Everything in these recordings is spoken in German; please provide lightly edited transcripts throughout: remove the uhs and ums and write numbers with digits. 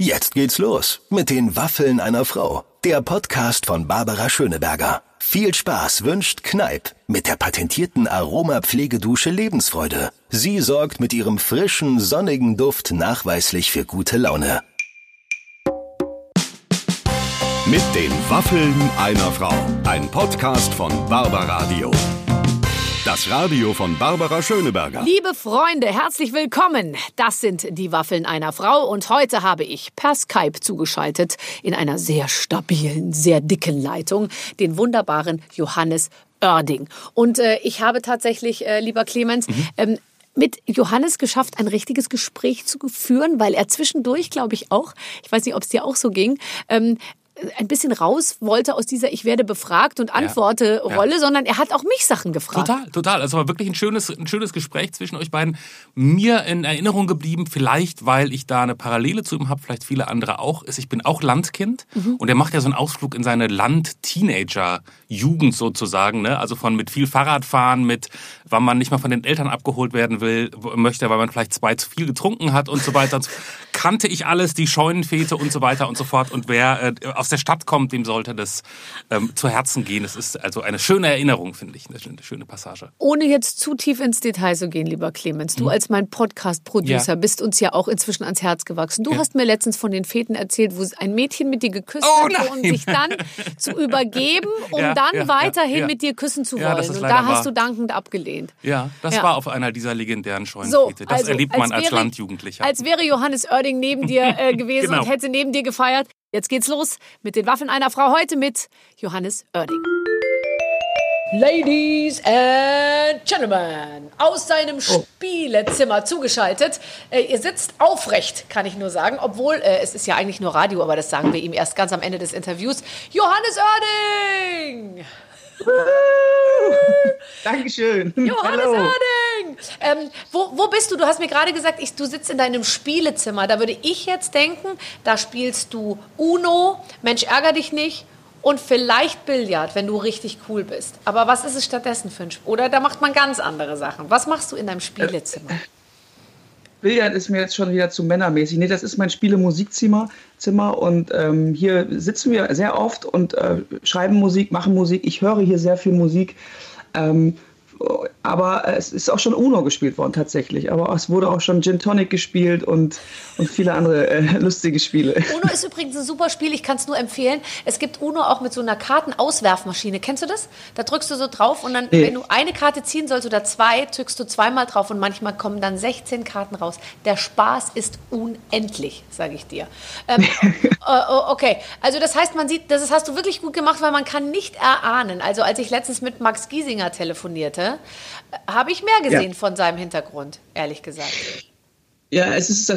Jetzt geht's los mit den Waffeln einer Frau, der Podcast von Barbara Schöneberger. Viel Spaß wünscht Kneipp mit der patentierten Aromapflegedusche Lebensfreude. Sie sorgt mit ihrem frischen, sonnigen Duft nachweislich für gute Laune. Mit den Waffeln einer Frau, ein Podcast von Barbaradio. Das Radio von Barbara Schöneberger. Liebe Freunde, herzlich willkommen. Das sind die Waffeln einer Frau und heute habe ich per Skype zugeschaltet in einer sehr stabilen, sehr dicken Leitung den wunderbaren Johannes Oerding. Und ich habe tatsächlich, lieber Clemens, mit Johannes geschafft, ein richtiges Gespräch zu führen, weil er zwischendurch, glaube ich auch, ich weiß nicht, ob es dir auch so ging, ein bisschen raus wollte aus dieser Ich-werde-befragt-und-antworte-Rolle, sondern er hat auch mich Sachen gefragt. Total. Also war wirklich ein schönes Gespräch zwischen euch beiden. Mir in Erinnerung geblieben, vielleicht, weil ich da eine Parallele zu ihm habe, vielleicht viele andere auch, ist, ich bin auch Landkind und er macht ja so einen Ausflug in seine Land-Teenager-Jugend sozusagen, ne? Also von mit viel Fahrradfahren, mit wann man nicht mal von den Eltern abgeholt werden möchte, weil man vielleicht 2 zu viel getrunken hat und so weiter. Kannte ich alles, die Scheunenfete und so weiter und so fort. Und wer aus der Stadt kommt, dem sollte das zu Herzen gehen. Das ist also eine schöne Erinnerung, finde ich, eine schöne Passage. Ohne jetzt zu tief ins Detail zu gehen, lieber Clemens, du als mein Podcast-Producer bist uns ja auch inzwischen ans Herz gewachsen. Du hast mir letztens von den Feten erzählt, wo ein Mädchen mit dir geküsst hat, um sich dann zu übergeben, um dann weiterhin mit dir küssen zu wollen. Und da hast du dankend abgelehnt. Ja, das war auf einer dieser legendären Scheunenfete. So, das also, erlebt man als Landjugendlicher. Als wäre Johannes Oerding neben dir gewesen und hätte neben dir gefeiert. Jetzt geht's los mit den Waffeln einer Frau, heute mit Johannes Oerding. Ladies and Gentlemen, aus seinem Spielezimmer zugeschaltet. Ihr sitzt aufrecht, kann ich nur sagen, obwohl es ist ja eigentlich nur Radio, aber das sagen wir ihm erst ganz am Ende des Interviews. Johannes Oerding! Dankeschön. Johannes Oerding! Wo bist du? Du hast mir gerade gesagt, du sitzt in deinem Spielezimmer. Da würde ich jetzt denken, da spielst du Uno, Mensch, ärger dich nicht und vielleicht Billard, wenn du richtig cool bist. Aber was ist es stattdessen für ein Spiel? Oder da macht man ganz andere Sachen. Was machst du in deinem Spielezimmer? Billard ist mir jetzt schon wieder zu männermäßig. Nee, das ist mein Spiele-Musikzimmer und hier sitzen wir sehr oft und schreiben Musik, machen Musik. Ich höre hier sehr viel Musik, aber es ist auch schon Uno gespielt worden tatsächlich. Aber es wurde auch schon Gin Tonic gespielt und viele andere lustige Spiele. Uno ist übrigens ein super Spiel, ich kann es nur empfehlen. Es gibt Uno auch mit so einer Kartenauswerfmaschine. Kennst du das? Da drückst du so drauf und dann, wenn du eine Karte ziehen sollst oder 2, drückst du 2-mal drauf und manchmal kommen dann 16 Karten raus. Der Spaß ist unendlich, sage ich dir. Okay, also das heißt, man sieht, das hast du wirklich gut gemacht, weil man kann nicht erahnen. Also als ich letztens mit Max Giesinger telefonierte, habe ich mehr gesehen von seinem Hintergrund, ehrlich gesagt. Ja, das ist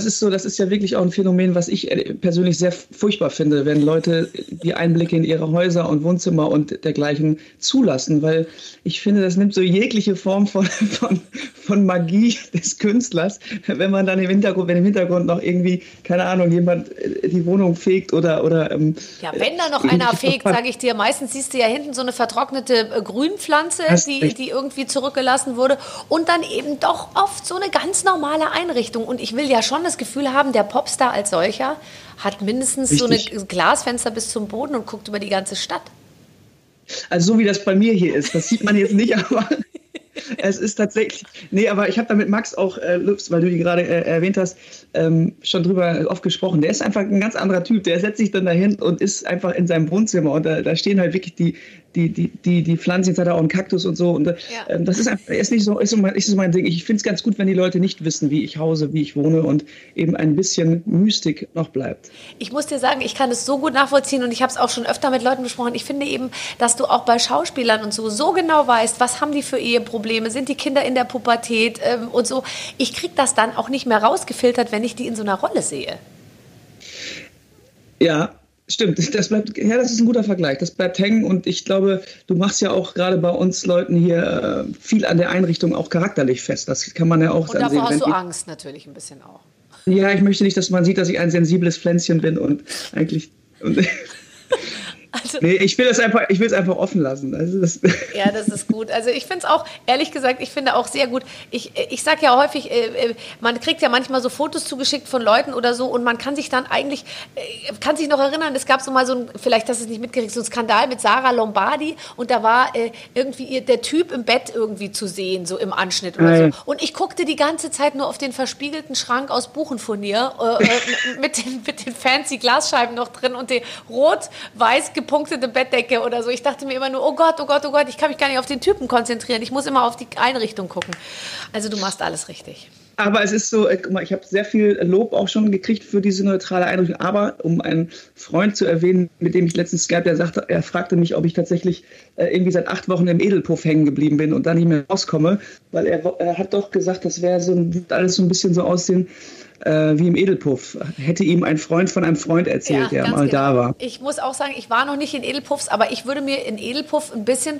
ja wirklich auch ein Phänomen, was ich persönlich sehr furchtbar finde, wenn Leute die Einblicke in ihre Häuser und Wohnzimmer und dergleichen zulassen, weil ich finde, das nimmt so jegliche Form von Magie des Künstlers, wenn man dann im Hintergrund noch irgendwie, keine Ahnung, jemand die Wohnung fegt oder ja, wenn da noch einer fegt, sage ich dir, meistens siehst du ja hinten so eine vertrocknete Grünpflanze, die irgendwie zurückgelassen wurde und dann eben doch oft so eine ganz normale Einrichtung und ich will ja schon das Gefühl haben, der Popstar als solcher hat mindestens so ein Glasfenster bis zum Boden und guckt über die ganze Stadt. Also so wie das bei mir hier ist, das sieht man jetzt nicht, aber es ist tatsächlich... Nee, aber ich habe da mit Max auch, weil du ihn gerade erwähnt hast, schon drüber oft gesprochen. Der ist einfach ein ganz anderer Typ. Der setzt sich dann dahin und ist einfach in seinem Wohnzimmer. Und da stehen halt wirklich die Pflanzen. Jetzt hat er auch einen Kaktus und so. Und das ist einfach, ist nicht so, ist so mein Ding. Ich finde es ganz gut, wenn die Leute nicht wissen, wie ich hause, wie ich wohne und eben ein bisschen Mystik noch bleibt. Ich muss dir sagen, ich kann es so gut nachvollziehen und ich habe es auch schon öfter mit Leuten besprochen. Ich finde eben, dass du auch bei Schauspielern und so genau weißt, was haben die für Eheprobleme, sind die Kinder in der Pubertät und so. Ich kriege das dann auch nicht mehr rausgefiltert, wenn ich die in so einer Rolle sehe. Ja, stimmt. Das ist ein guter Vergleich. Das bleibt hängen und ich glaube, du machst ja auch gerade bei uns Leuten hier viel an der Einrichtung auch charakterlich fest. Das kann man ja auch ansehen. Und davor hast du Angst natürlich ein bisschen auch. Ja, ich möchte nicht, dass man sieht, dass ich ein sensibles Pflänzchen bin und eigentlich... Also, nee, ich will es einfach offen lassen. Also das ja, das ist gut. Also ich finde es auch, ehrlich gesagt, ich finde auch sehr gut. Ich sage ja häufig, man kriegt ja manchmal so Fotos zugeschickt von Leuten oder so und man kann sich dann eigentlich, kann sich noch erinnern, es gab so mal so ein, vielleicht hast du es nicht mitgekriegt, so ein Skandal mit Sarah Lombardi und da war irgendwie der Typ im Bett irgendwie zu sehen, so im Anschnitt oder so. Und ich guckte die ganze Zeit nur auf den verspiegelten Schrank aus Buchenfurnier mit den fancy Glasscheiben noch drin und den rot-weiß gepunktete Bettdecke oder so. Ich dachte mir immer nur, oh Gott, oh Gott, oh Gott, ich kann mich gar nicht auf den Typen konzentrieren. Ich muss immer auf die Einrichtung gucken. Also du machst alles richtig. Aber es ist so, guck mal, ich habe sehr viel Lob auch schon gekriegt für diese neutrale Einrichtung. Aber um einen Freund zu erwähnen, mit dem ich letztens Skype, er fragte mich, ob ich tatsächlich irgendwie seit 8 Wochen im Edelpuff hängen geblieben bin und da nicht mehr rauskomme, weil er hat doch gesagt, das wäre so alles so ein bisschen so aussehen wie im Edelpuff. Hätte ihm ein Freund von einem Freund erzählt, der mal da war. Ich muss auch sagen, ich war noch nicht in Edelpuffs, aber ich würde mir in Edelpuff ein bisschen...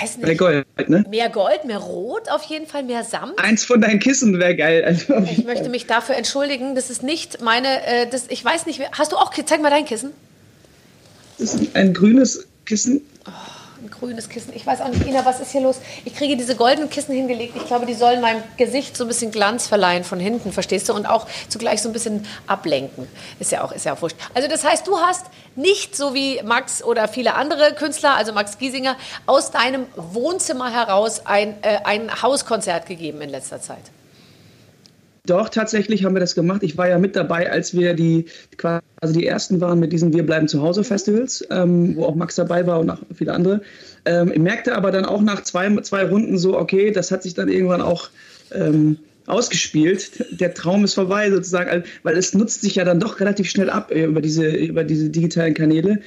Weiß nicht. Mehr Gold, ne? Mehr Gold, mehr Rot auf jeden Fall, mehr Samt. Eins von deinen Kissen wäre geil. Also ich möchte mich dafür entschuldigen, das ist nicht meine, ich weiß nicht, hast du auch, zeig mal dein Kissen. Das ist ein grünes Kissen. Oh, ein grünes Kissen, ich weiß auch nicht, Ina, was ist hier los? Ich kriege diese goldenen Kissen hingelegt, ich glaube, die sollen meinem Gesicht so ein bisschen Glanz verleihen von hinten, verstehst du? Und auch zugleich so ein bisschen ablenken, ist ja auch wurscht. Also das heißt, du hast... nicht so wie Max oder viele andere Künstler, also Max Giesinger, aus deinem Wohnzimmer heraus ein Hauskonzert gegeben in letzter Zeit. Doch, tatsächlich haben wir das gemacht. Ich war ja mit dabei, als wir die ersten waren mit diesen Wir bleiben zu Hause Festivals, wo auch Max dabei war und auch viele andere. Ich merkte aber dann auch nach zwei Runden so, okay, das hat sich dann irgendwann auch... ausgespielt, der Traum ist vorbei sozusagen, weil es nutzt sich ja dann doch relativ schnell ab über diese digitalen Kanäle.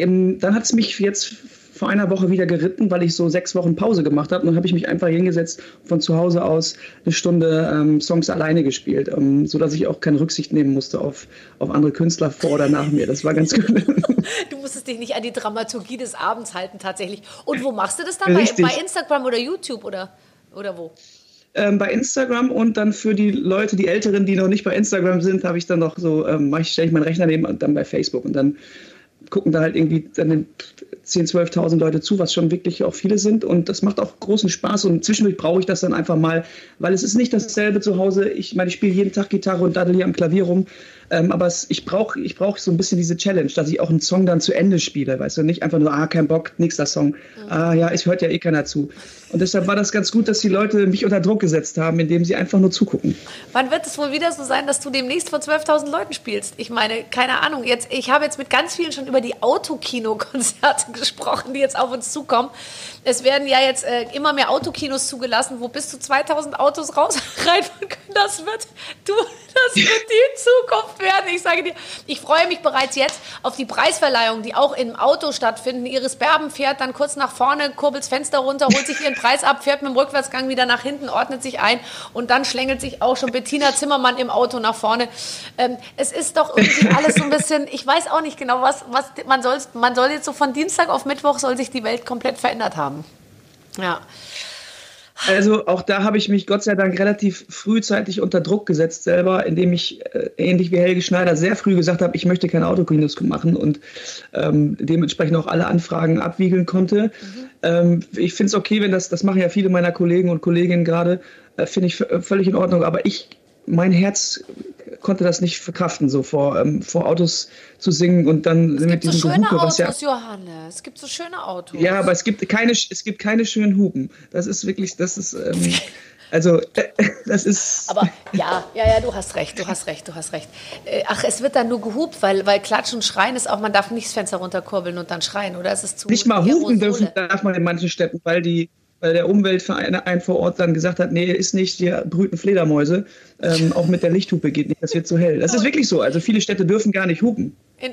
Dann hat es mich jetzt vor einer Woche wieder geritten, weil ich so 6 Wochen Pause gemacht habe und dann habe ich mich einfach hingesetzt, von zu Hause aus 1 Stunde Songs alleine gespielt, sodass ich auch keine Rücksicht nehmen musste auf andere Künstler vor oder nach mir. Das war ganz gut. Du musstest dich nicht an die Dramaturgie des Abends halten tatsächlich. Und wo machst du das dann? Bei Instagram oder YouTube oder wo? Bei Instagram und dann für die Leute, die Älteren, die noch nicht bei Instagram sind, habe ich dann noch so, stelle ich meinen Rechner neben und dann bei Facebook und dann gucken da halt irgendwie dann 10.000, 12.000 Leute zu, was schon wirklich auch viele sind und das macht auch großen Spaß und zwischendurch brauche ich das dann einfach mal, weil es ist nicht dasselbe zu Hause, ich meine, ich spiele jeden Tag Gitarre und daddel hier am Klavier rum, aber ich brauch so ein bisschen diese Challenge, dass ich auch einen Song dann zu Ende spiele, weißt du, nicht einfach nur, kein Bock, nächster Song, es hört ja eh keiner zu. Und deshalb war das ganz gut, dass die Leute mich unter Druck gesetzt haben, indem sie einfach nur zugucken. Wann wird es wohl wieder so sein, dass du demnächst vor 12.000 Leuten spielst? Ich meine, keine Ahnung, ich habe jetzt mit ganz vielen schon über die Autokino-Konzerte gesprochen, die jetzt auf uns zukommen. Es werden ja jetzt immer mehr Autokinos zugelassen, wo bis zu 2.000 Autos reinfahren können. Das wird die Zukunft werden. Ich sage dir, ich freue mich bereits jetzt auf die Preisverleihung, die auch im Auto stattfinden. Iris Berben fährt dann kurz nach vorne, kurbelt das Fenster runter, holt sich ihren Preis ab, fährt mit dem Rückwärtsgang wieder nach hinten, ordnet sich ein und dann schlängelt sich auch schon Bettina Zimmermann im Auto nach vorne. Es ist doch irgendwie alles so ein bisschen, ich weiß auch nicht genau, was man soll jetzt so von Dienstag auf Mittwoch soll sich die Welt komplett verändert haben. Ja. Also auch da habe ich mich Gott sei Dank relativ frühzeitig unter Druck gesetzt selber, indem ich ähnlich wie Helge Schneider sehr früh gesagt habe, ich möchte kein Autokinos machen und dementsprechend auch alle Anfragen abwiegeln konnte. Ich finde es okay, wenn das machen ja viele meiner Kollegen und Kolleginnen gerade, finde ich völlig in Ordnung, aber mein Herz konnte das nicht verkraften, so vor Autos zu singen und dann mit diesem Gehupe. Es gibt so schöne Autos, Johannes. Es gibt so schöne Autos. Ja, aber es gibt keine schönen Hupen. Das ist wirklich, das ist... Aber ja, du hast recht. Es wird dann nur gehupt, weil Klatschen und Schreien ist auch, man darf nicht das Fenster runterkurbeln und dann schreien, oder? Es ist zu nicht mal hupen dürfen, darf man in manchen Städten, weil der Umweltverein vor Ort dann gesagt hat, nee, ist nicht, hier brüten Fledermäuse. Auch mit der Lichthupe geht nicht, das wird zu hell. Das ist wirklich so, also viele Städte dürfen gar nicht hupen. Im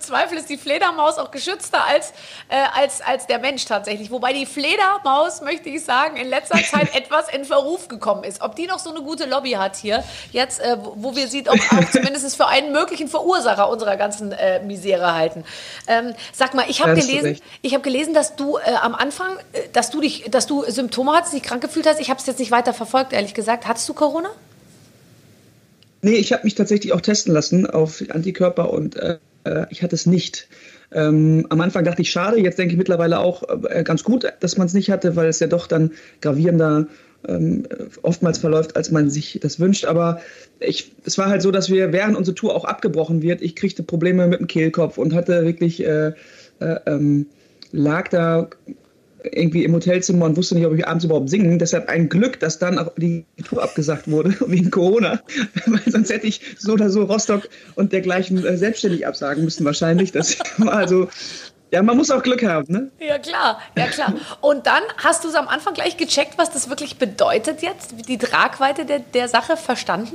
Zweifel ist die Fledermaus auch geschützter als der Mensch tatsächlich. Wobei die Fledermaus, möchte ich sagen, in letzter Zeit etwas in Verruf gekommen ist. Ob die noch so eine gute Lobby hat hier, jetzt, wo wir sie auch zumindest für einen möglichen Verursacher unserer ganzen Misere halten. Sag mal, ich habe gelesen, dass du am Anfang, dass du Symptome hattest, dich krank gefühlt hast. Ich habe es jetzt nicht weiter verfolgt, ehrlich gesagt. Hattest du Corona? Nee, ich habe mich tatsächlich auch testen lassen auf Antikörper und Ich hatte es nicht. Am Anfang dachte ich, schade, jetzt denke ich mittlerweile auch ganz gut, dass man es nicht hatte, weil es ja doch dann gravierender oftmals verläuft, als man sich das wünscht. Aber es war halt so, dass wir, während unsere Tour auch abgebrochen wird, ich kriegte Probleme mit dem Kehlkopf und hatte wirklich, lag da irgendwie im Hotelzimmer und wusste nicht, ob ich abends überhaupt singen. Deshalb ein Glück, dass dann auch die Tour abgesagt wurde wegen Corona, weil sonst hätte ich so oder so Rostock und dergleichen selbstständig absagen müssen wahrscheinlich. Das war also, ja, man muss auch Glück haben, ne? Ja, klar, ja, klar. Und dann hast du es am Anfang gleich gecheckt, was das wirklich bedeutet jetzt, die Tragweite der Sache verstanden?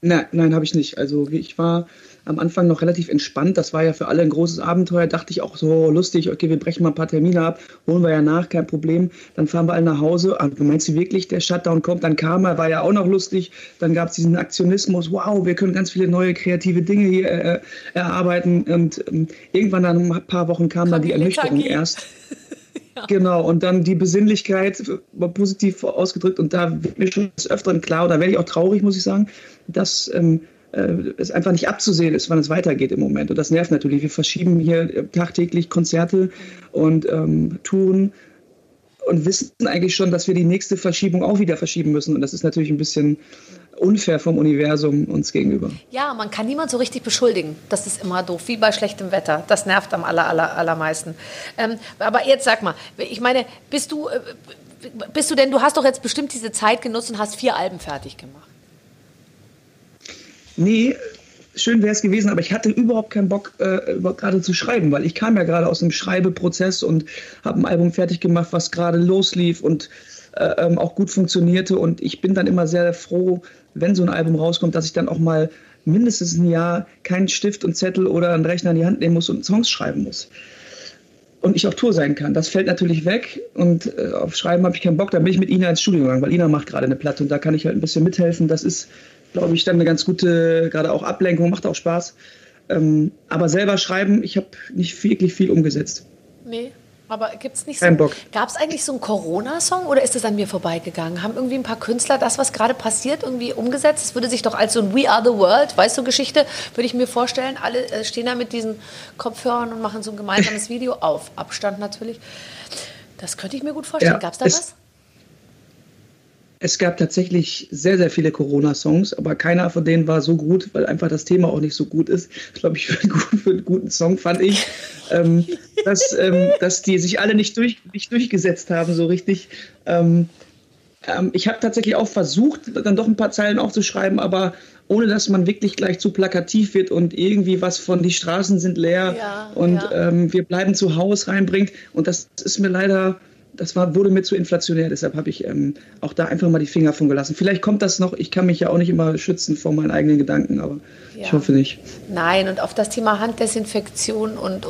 Nein, habe ich nicht. Also ich war am Anfang noch relativ entspannt. Das war ja für alle ein großes Abenteuer. Dachte ich auch so, lustig, okay, wir brechen mal ein paar Termine ab, holen wir ja nach, kein Problem. Dann fahren wir alle nach Hause. Ah, meinst du wirklich, der Shutdown kommt? Dann kam er, war ja auch noch lustig. Dann gab es diesen Aktionismus. Wow, wir können ganz viele neue kreative Dinge hier erarbeiten. Und irgendwann nach ein paar Wochen kam dann die Ernüchterung erst. Ja. Genau, und dann die Besinnlichkeit, positiv ausgedrückt. Und da wird mir schon des Öfteren klar, oder werde ich auch traurig, muss ich sagen, dass es einfach nicht abzusehen ist, wann es weitergeht im Moment. Und das nervt natürlich. Wir verschieben hier tagtäglich Konzerte und Touren und wissen eigentlich schon, dass wir die nächste Verschiebung auch wieder verschieben müssen. Und das ist natürlich ein bisschen unfair vom Universum uns gegenüber. Ja, man kann niemand so richtig beschuldigen. Das ist immer doof, wie bei schlechtem Wetter. Das nervt am allermeisten. Aber jetzt sag mal, ich meine, bist du denn, du hast doch jetzt bestimmt diese Zeit genutzt und hast 4 Alben fertig gemacht. Nee, schön wäre es gewesen, aber ich hatte überhaupt keinen Bock, gerade zu schreiben, weil ich kam ja gerade aus einem Schreibeprozess und habe ein Album fertig gemacht, was gerade loslief und auch gut funktionierte. Und ich bin dann immer sehr froh, wenn so ein Album rauskommt, dass ich dann auch mal mindestens ein Jahr keinen Stift und Zettel oder einen Rechner in die Hand nehmen muss und Songs schreiben muss. Und ich auf Tour sein kann. Das fällt natürlich weg und auf Schreiben habe ich keinen Bock. Da bin ich mit Ina ins Studio gegangen, weil Ina macht gerade eine Platte und da kann ich halt ein bisschen mithelfen. Das ist, glaube ich, dann eine ganz gute, gerade auch Ablenkung, macht auch Spaß. Aber selber schreiben, ich habe nicht wirklich viel umgesetzt. Nee, aber gibt es nicht so? Kein Bock. Gab es eigentlich so einen Corona-Song oder ist das an mir vorbeigegangen? Haben irgendwie ein paar Künstler das, was gerade passiert, irgendwie umgesetzt? Es würde sich doch als so ein We Are the World, weißt du, Geschichte, würde ich mir vorstellen. Alle stehen da mit diesen Kopfhörern und machen so ein gemeinsames Video auf. Abstand natürlich. Das könnte ich mir gut vorstellen. Ja, gab es da was? Es gab tatsächlich sehr, sehr viele Corona-Songs, aber keiner von denen war so gut, weil einfach das Thema auch nicht so gut ist. Ich glaube, für einen guten Song fand ich, dass die sich alle nicht durchgesetzt haben so richtig. Ich habe tatsächlich auch versucht, dann doch ein paar Zeilen aufzuschreiben, aber ohne dass man wirklich gleich zu plakativ wird und irgendwie was von die Straßen sind leer wir bleiben zu Hause reinbringt. Und das ist mir leider... Das wurde mir zu inflationär, deshalb habe ich auch da einfach mal die Finger von gelassen. Vielleicht kommt das noch, ich kann mich ja auch nicht immer schützen vor meinen eigenen Gedanken, aber ich hoffe nicht. Nein, und auf das Thema Handdesinfektion und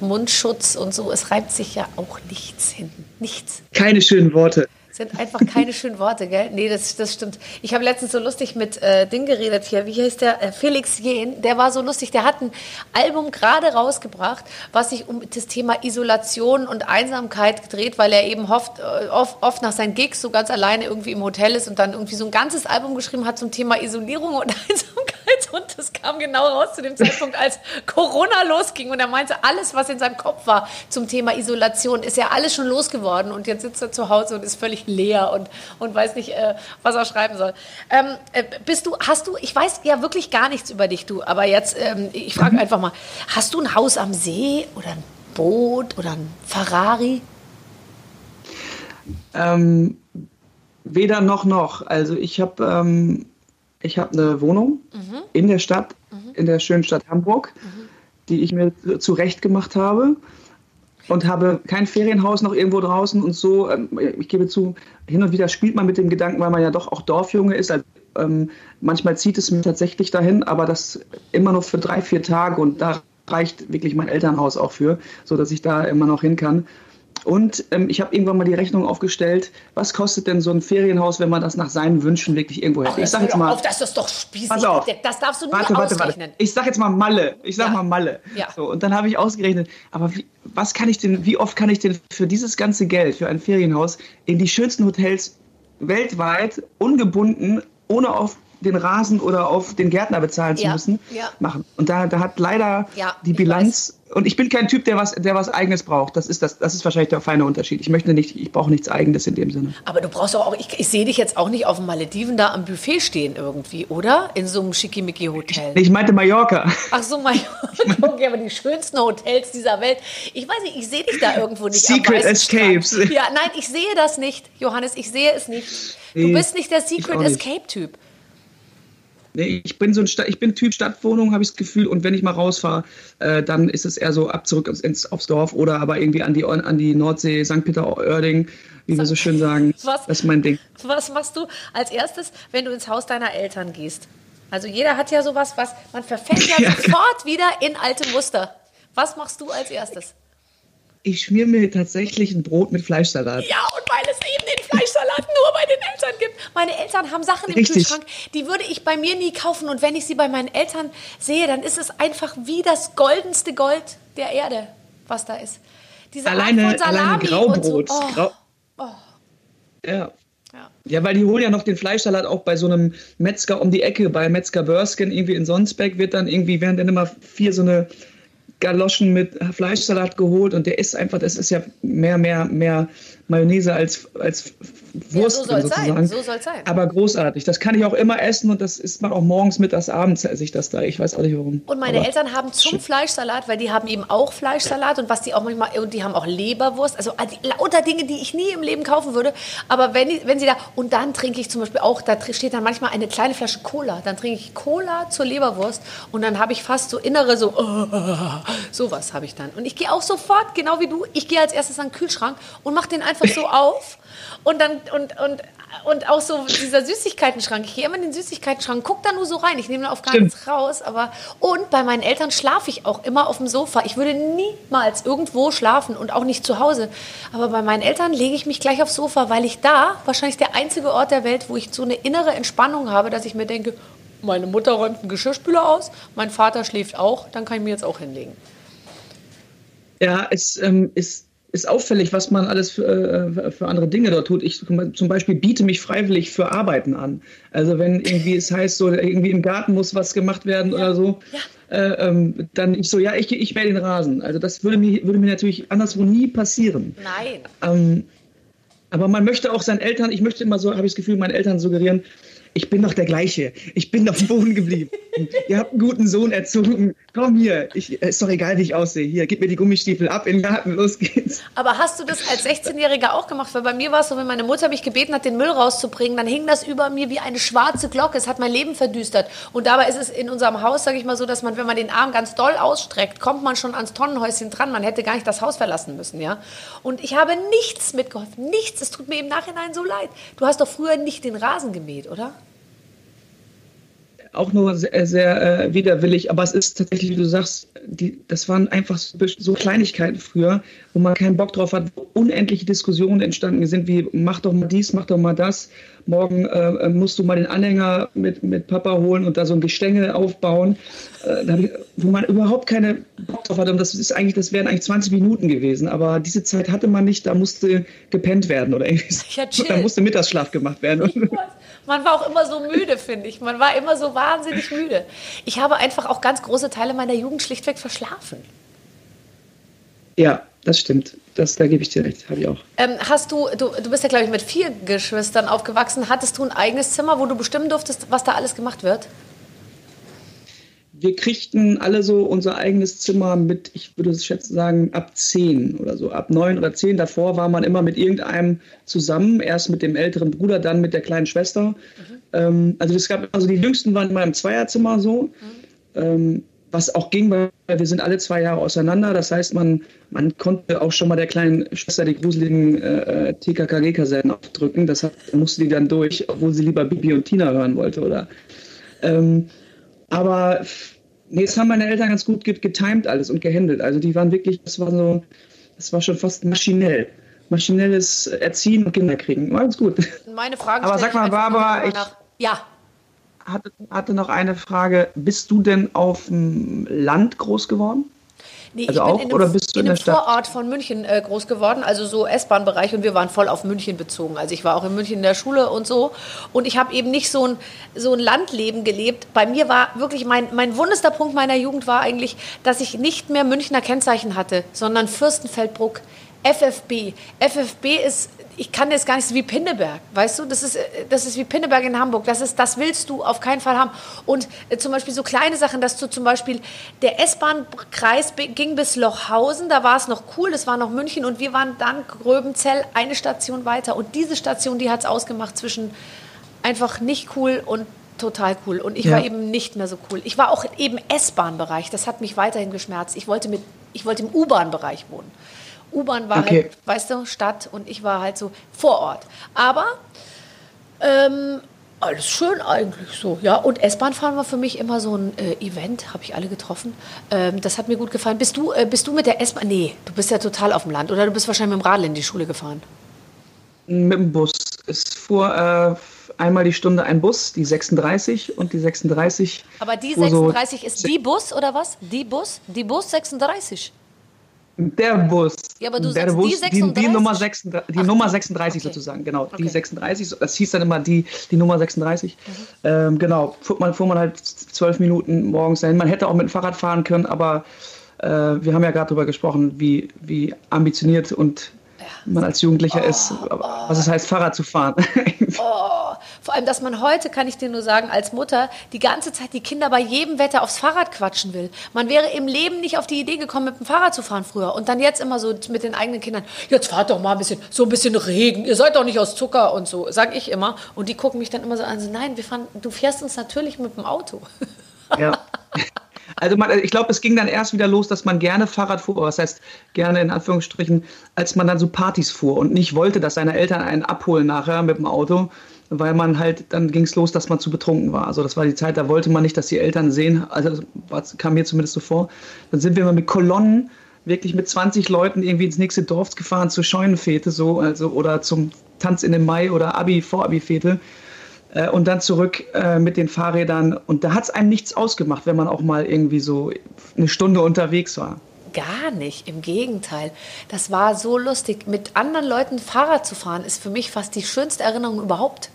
Mundschutz und so, es reibt sich ja auch nichts hin. Nichts. Keine schönen Worte. Sind einfach keine schönen Worte, gell? Nee, das stimmt. Ich habe letztens so lustig mit Ding geredet hier. Wie heißt der? Felix Jehn. Der war so lustig. Der hat ein Album gerade rausgebracht, was sich um das Thema Isolation und Einsamkeit dreht, weil er eben oft nach seinen Gigs so ganz alleine irgendwie im Hotel ist und dann irgendwie so ein ganzes Album geschrieben hat zum Thema Isolierung und Einsamkeit. Und das kam genau raus zu dem Zeitpunkt, als Corona losging. Und er meinte, alles, was in seinem Kopf war zum Thema Isolation, ist ja alles schon losgeworden. Und jetzt sitzt er zu Hause und ist völlig leer und weiß nicht, was er schreiben soll. Ich weiß ja wirklich gar nichts über dich, du, aber jetzt, ich frage einfach mal, hast du ein Haus am See oder ein Boot oder ein Ferrari? Weder noch. Also ich hab eine Wohnung in der Stadt, in der schönen Stadt Hamburg, die ich mir zurecht gemacht habe. Und habe kein Ferienhaus noch irgendwo draußen und so. Ich gebe zu, hin und wieder spielt man mit dem Gedanken, weil man ja doch auch Dorfjunge ist. Also, manchmal zieht es mich tatsächlich dahin, aber das immer noch für 3-4 Tage. Und da reicht wirklich mein Elternhaus auch für, sodass ich da immer noch hin kann. Und ich habe irgendwann mal die Rechnung aufgestellt, was kostet denn so ein Ferienhaus, wenn man das nach seinen Wünschen wirklich irgendwo hätte. Ich sag jetzt mal, das ist doch spießig. Pass auf, das darfst du nicht ausrechnen. Ich sag jetzt mal Malle. Ja. So, und dann habe ich ausgerechnet, aber wie oft kann ich denn für dieses ganze Geld, für ein Ferienhaus, in die schönsten Hotels weltweit, ungebunden, ohne auf den Rasen oder auf den Gärtner bezahlen zu müssen, machen. Und da hat leider die Bilanz. Und ich bin kein Typ, der was Eigenes braucht. Das ist wahrscheinlich der feine Unterschied. Ich brauche nichts Eigenes in dem Sinne. Aber du brauchst auch, ich sehe dich jetzt auch nicht auf den Malediven da am Buffet stehen irgendwie, oder? In so einem Schickimicki-Hotel. Ich meinte Mallorca. Ach so, Mallorca. Okay, aber die schönsten Hotels dieser Welt. Ich weiß nicht, ich sehe dich da irgendwo nicht. Secret Escapes. Ja, nein, ich sehe das nicht, Johannes. Ich sehe es nicht. Du bist nicht der Secret Escape-Typ. Nee, ich bin Typ Stadtwohnung, habe ich das Gefühl. Und wenn ich mal rausfahre, dann ist es eher so ab zurück aufs Dorf oder aber irgendwie an die Nordsee, St. Peter-Ording, wie wir so schön sagen. Das ist mein Ding. Was machst du als erstes, wenn du ins Haus deiner Eltern gehst? Also jeder hat ja sowas, was man verfällt ja sofort wieder in alte Muster. Was machst du als erstes? Ich schmier mir tatsächlich ein Brot mit Fleischsalat. Ja, und weil es eben den Fleischsalat nur bei den Eltern gibt. Meine Eltern haben Sachen im Kühlschrank, die würde ich bei mir nie kaufen. Und wenn ich sie bei meinen Eltern sehe, dann ist es einfach wie das goldenste Gold der Erde, was da ist. Diese Art von Salami Graubrot. Und so. Ja. Ja, weil die holen ja noch den Fleischsalat auch bei so einem Metzger um die Ecke. Bei Metzger Bürskin irgendwie in Sonsbeck werden dann immer 4 so eine Galoschen mit Fleischsalat geholt und der ist einfach, das ist ja mehr Mayonnaise als Wurst, ja, so sozusagen. So soll es sein. Aber großartig. Das kann ich auch immer essen und das isst man auch morgens, mittags, abends esse ich das da. Ich weiß auch nicht warum. Und meine Eltern haben zum Fleischsalat, weil die haben eben auch Fleischsalat und was die auch manchmal, und die haben auch Leberwurst, also lauter Dinge, die ich nie im Leben kaufen würde. Aber wenn sie da, und dann trinke ich zum Beispiel auch, da steht dann manchmal eine kleine Flasche Cola. Dann trinke ich Cola zur Leberwurst und dann habe ich fast so innere sowas habe ich dann. Und ich gehe auch sofort, genau wie du, ich gehe als erstes an den Kühlschrank und mache den einfach so auf und dann und auch so dieser Süßigkeitenschrank. Ich gehe immer in den Süßigkeitenschrank, gucke da nur so rein. Ich nehme da auf gar nichts raus. Aber und bei meinen Eltern schlafe ich auch immer auf dem Sofa. Ich würde niemals irgendwo schlafen und auch nicht zu Hause. Aber bei meinen Eltern lege ich mich gleich aufs Sofa, weil ich da wahrscheinlich der einzige Ort der Welt, wo ich so eine innere Entspannung habe, dass ich mir denke, meine Mutter räumt einen Geschirrspüler aus, mein Vater schläft auch, dann kann ich mir jetzt auch hinlegen. Ja, es ist auffällig, was man alles für andere Dinge dort tut. Ich zum Beispiel biete mich freiwillig für Arbeiten an. Also wenn irgendwie es heißt, so irgendwie im Garten muss was gemacht werden oder so, dann ich so, ich mähe den Rasen. Also das würde mir natürlich anderswo nie passieren. Nein. Aber man möchte auch seinen Eltern, ich möchte immer so, habe ich das Gefühl, meinen Eltern suggerieren, ich bin doch der Gleiche. Ich bin auf dem Boden geblieben. Ihr habt einen guten Sohn erzogen. Komm hier. Ist doch egal, wie ich aussehe. Hier, gib mir die Gummistiefel ab in den Garten. Los geht's. Aber hast du das als 16-Jähriger auch gemacht? Weil bei mir war es so, wenn meine Mutter mich gebeten hat, den Müll rauszubringen, dann hing das über mir wie eine schwarze Glocke. Es hat mein Leben verdüstert. Und dabei ist es in unserem Haus, sage ich mal so, dass man, wenn man den Arm ganz doll ausstreckt, kommt man schon ans Tonnenhäuschen dran. Man hätte gar nicht das Haus verlassen müssen, ja. Und ich habe nichts mitgeholfen. Nichts. Es tut mir im Nachhinein so leid. Du hast doch früher nicht den Rasen gemäht, oder? Auch nur sehr widerwillig, aber es ist tatsächlich, wie du sagst, das waren einfach so Kleinigkeiten früher, wo man keinen Bock drauf hat, wo unendliche Diskussionen entstanden sind, wie mach doch mal dies, mach doch mal das, morgen musst du mal den Anhänger mit Papa holen und da so ein Gestänge aufbauen, wo man überhaupt keinen Bock drauf hatte. Und das wären eigentlich 20 Minuten gewesen, aber diese Zeit hatte man nicht, da musste gepennt werden oder irgendwie da musste Mittagsschlaf gemacht werden. Man war auch immer so müde, finde ich. Man war immer so wahnsinnig müde. Ich habe einfach auch ganz große Teile meiner Jugend schlichtweg verschlafen. Ja, das stimmt. Da gebe ich dir recht. Habe ich auch. Hast du bist ja, glaube ich, mit 4 Geschwistern aufgewachsen. Hattest du ein eigenes Zimmer, wo du bestimmen durftest, was da alles gemacht wird? Wir kriegten alle so unser eigenes Zimmer mit, ich würde es schätzen sagen, ab 10 oder so, ab 9 oder 10. Davor war man immer mit irgendeinem zusammen, erst mit dem älteren Bruder, dann mit der kleinen Schwester. Mhm. Also die Jüngsten waren immer im Zweierzimmer so, was auch ging, weil wir sind alle 2 Jahre auseinander. Das heißt, man konnte auch schon mal der kleinen Schwester die gruseligen TKKG-Kassetten aufdrücken. Das musste die dann durch, obwohl sie lieber Bibi und Tina hören wollte, oder? Aber das haben meine Eltern ganz gut getimed alles und gehandelt. Also die waren wirklich, das war schon fast maschinell. Maschinelles Erziehen und Kinder kriegen. War ganz gut. Meine Frage aber sag mal, Barbara, ich hatte noch eine Frage. Bist du denn auf dem Land groß geworden? Nee, also auch, oder bist du in der Stadt? Ich bin in einem Vorort von München groß geworden, also so S-Bahn-Bereich, und wir waren voll auf München bezogen. Also ich war auch in München in der Schule und so, und ich habe eben nicht so ein Landleben gelebt. Bei mir war wirklich, mein wundester Punkt meiner Jugend war eigentlich, dass ich nicht mehr Münchner Kennzeichen hatte, sondern Fürstenfeldbruck, FFB. FFB ist, ich kann das gar nicht, wie Pinneberg, weißt du? Das ist wie Pinneberg in Hamburg. Das willst du auf keinen Fall haben. Und zum Beispiel so kleine Sachen, dass du zum Beispiel, der S-Bahn-Kreis ging bis Lochhausen, da war es noch cool, das war noch München, und wir waren dann Gröbenzell eine Station weiter. Und diese Station, die hat es ausgemacht zwischen einfach nicht cool und total cool. Und ich war eben nicht mehr so cool. Ich war auch eben S-Bahn-Bereich, das hat mich weiterhin geschmerzt. Ich wollte im U-Bahn-Bereich wohnen. U-Bahn war halt, weißt du, Stadt, und ich war halt so Vorort. Aber alles schön eigentlich so, ja. Und S-Bahn fahren war für mich immer so ein Event, habe ich alle getroffen. Das hat mir gut gefallen. Bist du mit der S-Bahn? Nee, du bist ja total auf dem Land. Oder du bist wahrscheinlich mit dem Radl in die Schule gefahren. Mit dem Bus. Es fuhr einmal die Stunde ein Bus, die 36 und die 36. Aber die 36 so ist die Bus, oder was? Die Bus 36. Der Bus. Ja, aber du der sagst Bus, die 36? Die Nummer 36, die Nummer 36 okay. sozusagen, genau. Okay. Die 36, das hieß dann immer die Nummer 36. Mhm. Genau, fuhr man halt 12 Minuten morgens dahin. Man hätte auch mit dem Fahrrad fahren können, aber wir haben ja gerade darüber gesprochen, wie ambitioniert und man als Jugendlicher ist, was es heißt, Fahrrad zu fahren. Vor allem, dass man heute, kann ich dir nur sagen, als Mutter die ganze Zeit die Kinder bei jedem Wetter aufs Fahrrad quatschen will. Man wäre im Leben nicht auf die Idee gekommen, mit dem Fahrrad zu fahren früher. Und dann jetzt immer so mit den eigenen Kindern, jetzt fahrt doch mal ein bisschen Regen, ihr seid doch nicht aus Zucker und so, sag ich immer. Und die gucken mich dann immer so an, so, nein, du fährst uns natürlich mit dem Auto. Ja. Also ich glaube, es ging dann erst wieder los, dass man gerne Fahrrad fuhr, was heißt gerne in Anführungsstrichen, als man dann so Partys fuhr und nicht wollte, dass seine Eltern einen abholen nachher mit dem Auto, weil man halt, dann ging es los, dass man zu betrunken war. Also das war die Zeit, da wollte man nicht, dass die Eltern sehen, also das kam mir zumindest so vor. Dann sind wir immer mit Kolonnen, wirklich mit 20 Leuten irgendwie ins nächste Dorf gefahren, zur Scheunenfete so, also, oder zum Tanz in den Mai oder Vor-Abi-Fete. Und dann zurück mit den Fahrrädern. Und da hat es einem nichts ausgemacht, wenn man auch mal irgendwie so eine Stunde unterwegs war. Gar nicht, im Gegenteil. Das war so lustig. Mit anderen Leuten Fahrrad zu fahren, ist für mich fast die schönste Erinnerung überhaupt.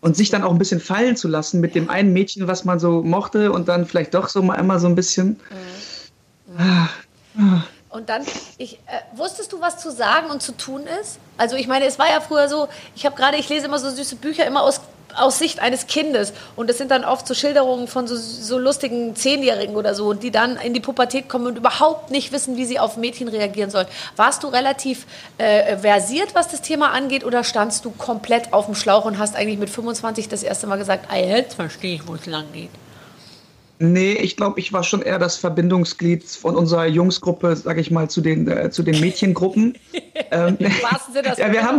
Und sich dann auch ein bisschen fallen zu lassen mit dem einen Mädchen, was man so mochte. Und dann vielleicht doch so mal einmal so ein bisschen... Und dann, wusstest du, was zu sagen und zu tun ist? Also ich meine, es war ja früher so, ich lese immer so süße Bücher, immer aus Sicht eines Kindes. Und das sind dann oft so Schilderungen von so lustigen 10-Jährigen oder so, und die dann in die Pubertät kommen und überhaupt nicht wissen, wie sie auf Mädchen reagieren sollen. Warst du relativ versiert, was das Thema angeht, oder standst du komplett auf dem Schlauch und hast eigentlich mit 25 das erste Mal gesagt, jetzt verstehe ich, wo es lang geht? Nee, ich glaube, ich war schon eher das Verbindungsglied von unserer Jungsgruppe, sage ich mal, zu den Mädchengruppen. Wir haben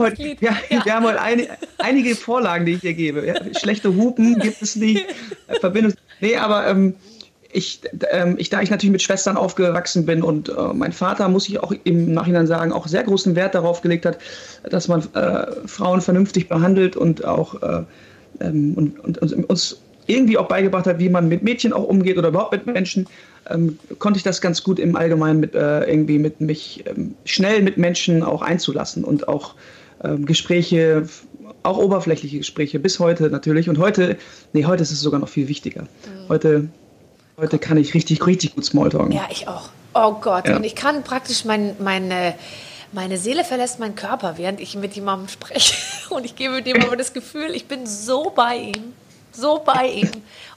heute einige Vorlagen, die ich hier gebe. Ja, schlechte Hupen gibt es nicht. Nee, aber da ich natürlich mit Schwestern aufgewachsen bin und mein Vater, muss ich auch im Nachhinein sagen, auch sehr großen Wert darauf gelegt hat, dass man Frauen vernünftig behandelt und auch uns irgendwie auch beigebracht hat, wie man mit Mädchen auch umgeht oder überhaupt mit Menschen, konnte ich das ganz gut im Allgemeinen schnell mit Menschen auch einzulassen und auch Gespräche, auch oberflächliche Gespräche, bis heute natürlich. Und heute ist es sogar noch viel wichtiger. Heute kann ich richtig, richtig gut Smalltalken. Ja, ich auch. Oh Gott. Ja. Und ich kann praktisch meine Seele verlässt meinen Körper, während ich mit jemandem spreche. Und ich gebe dem aber das Gefühl, ich bin so bei ihm.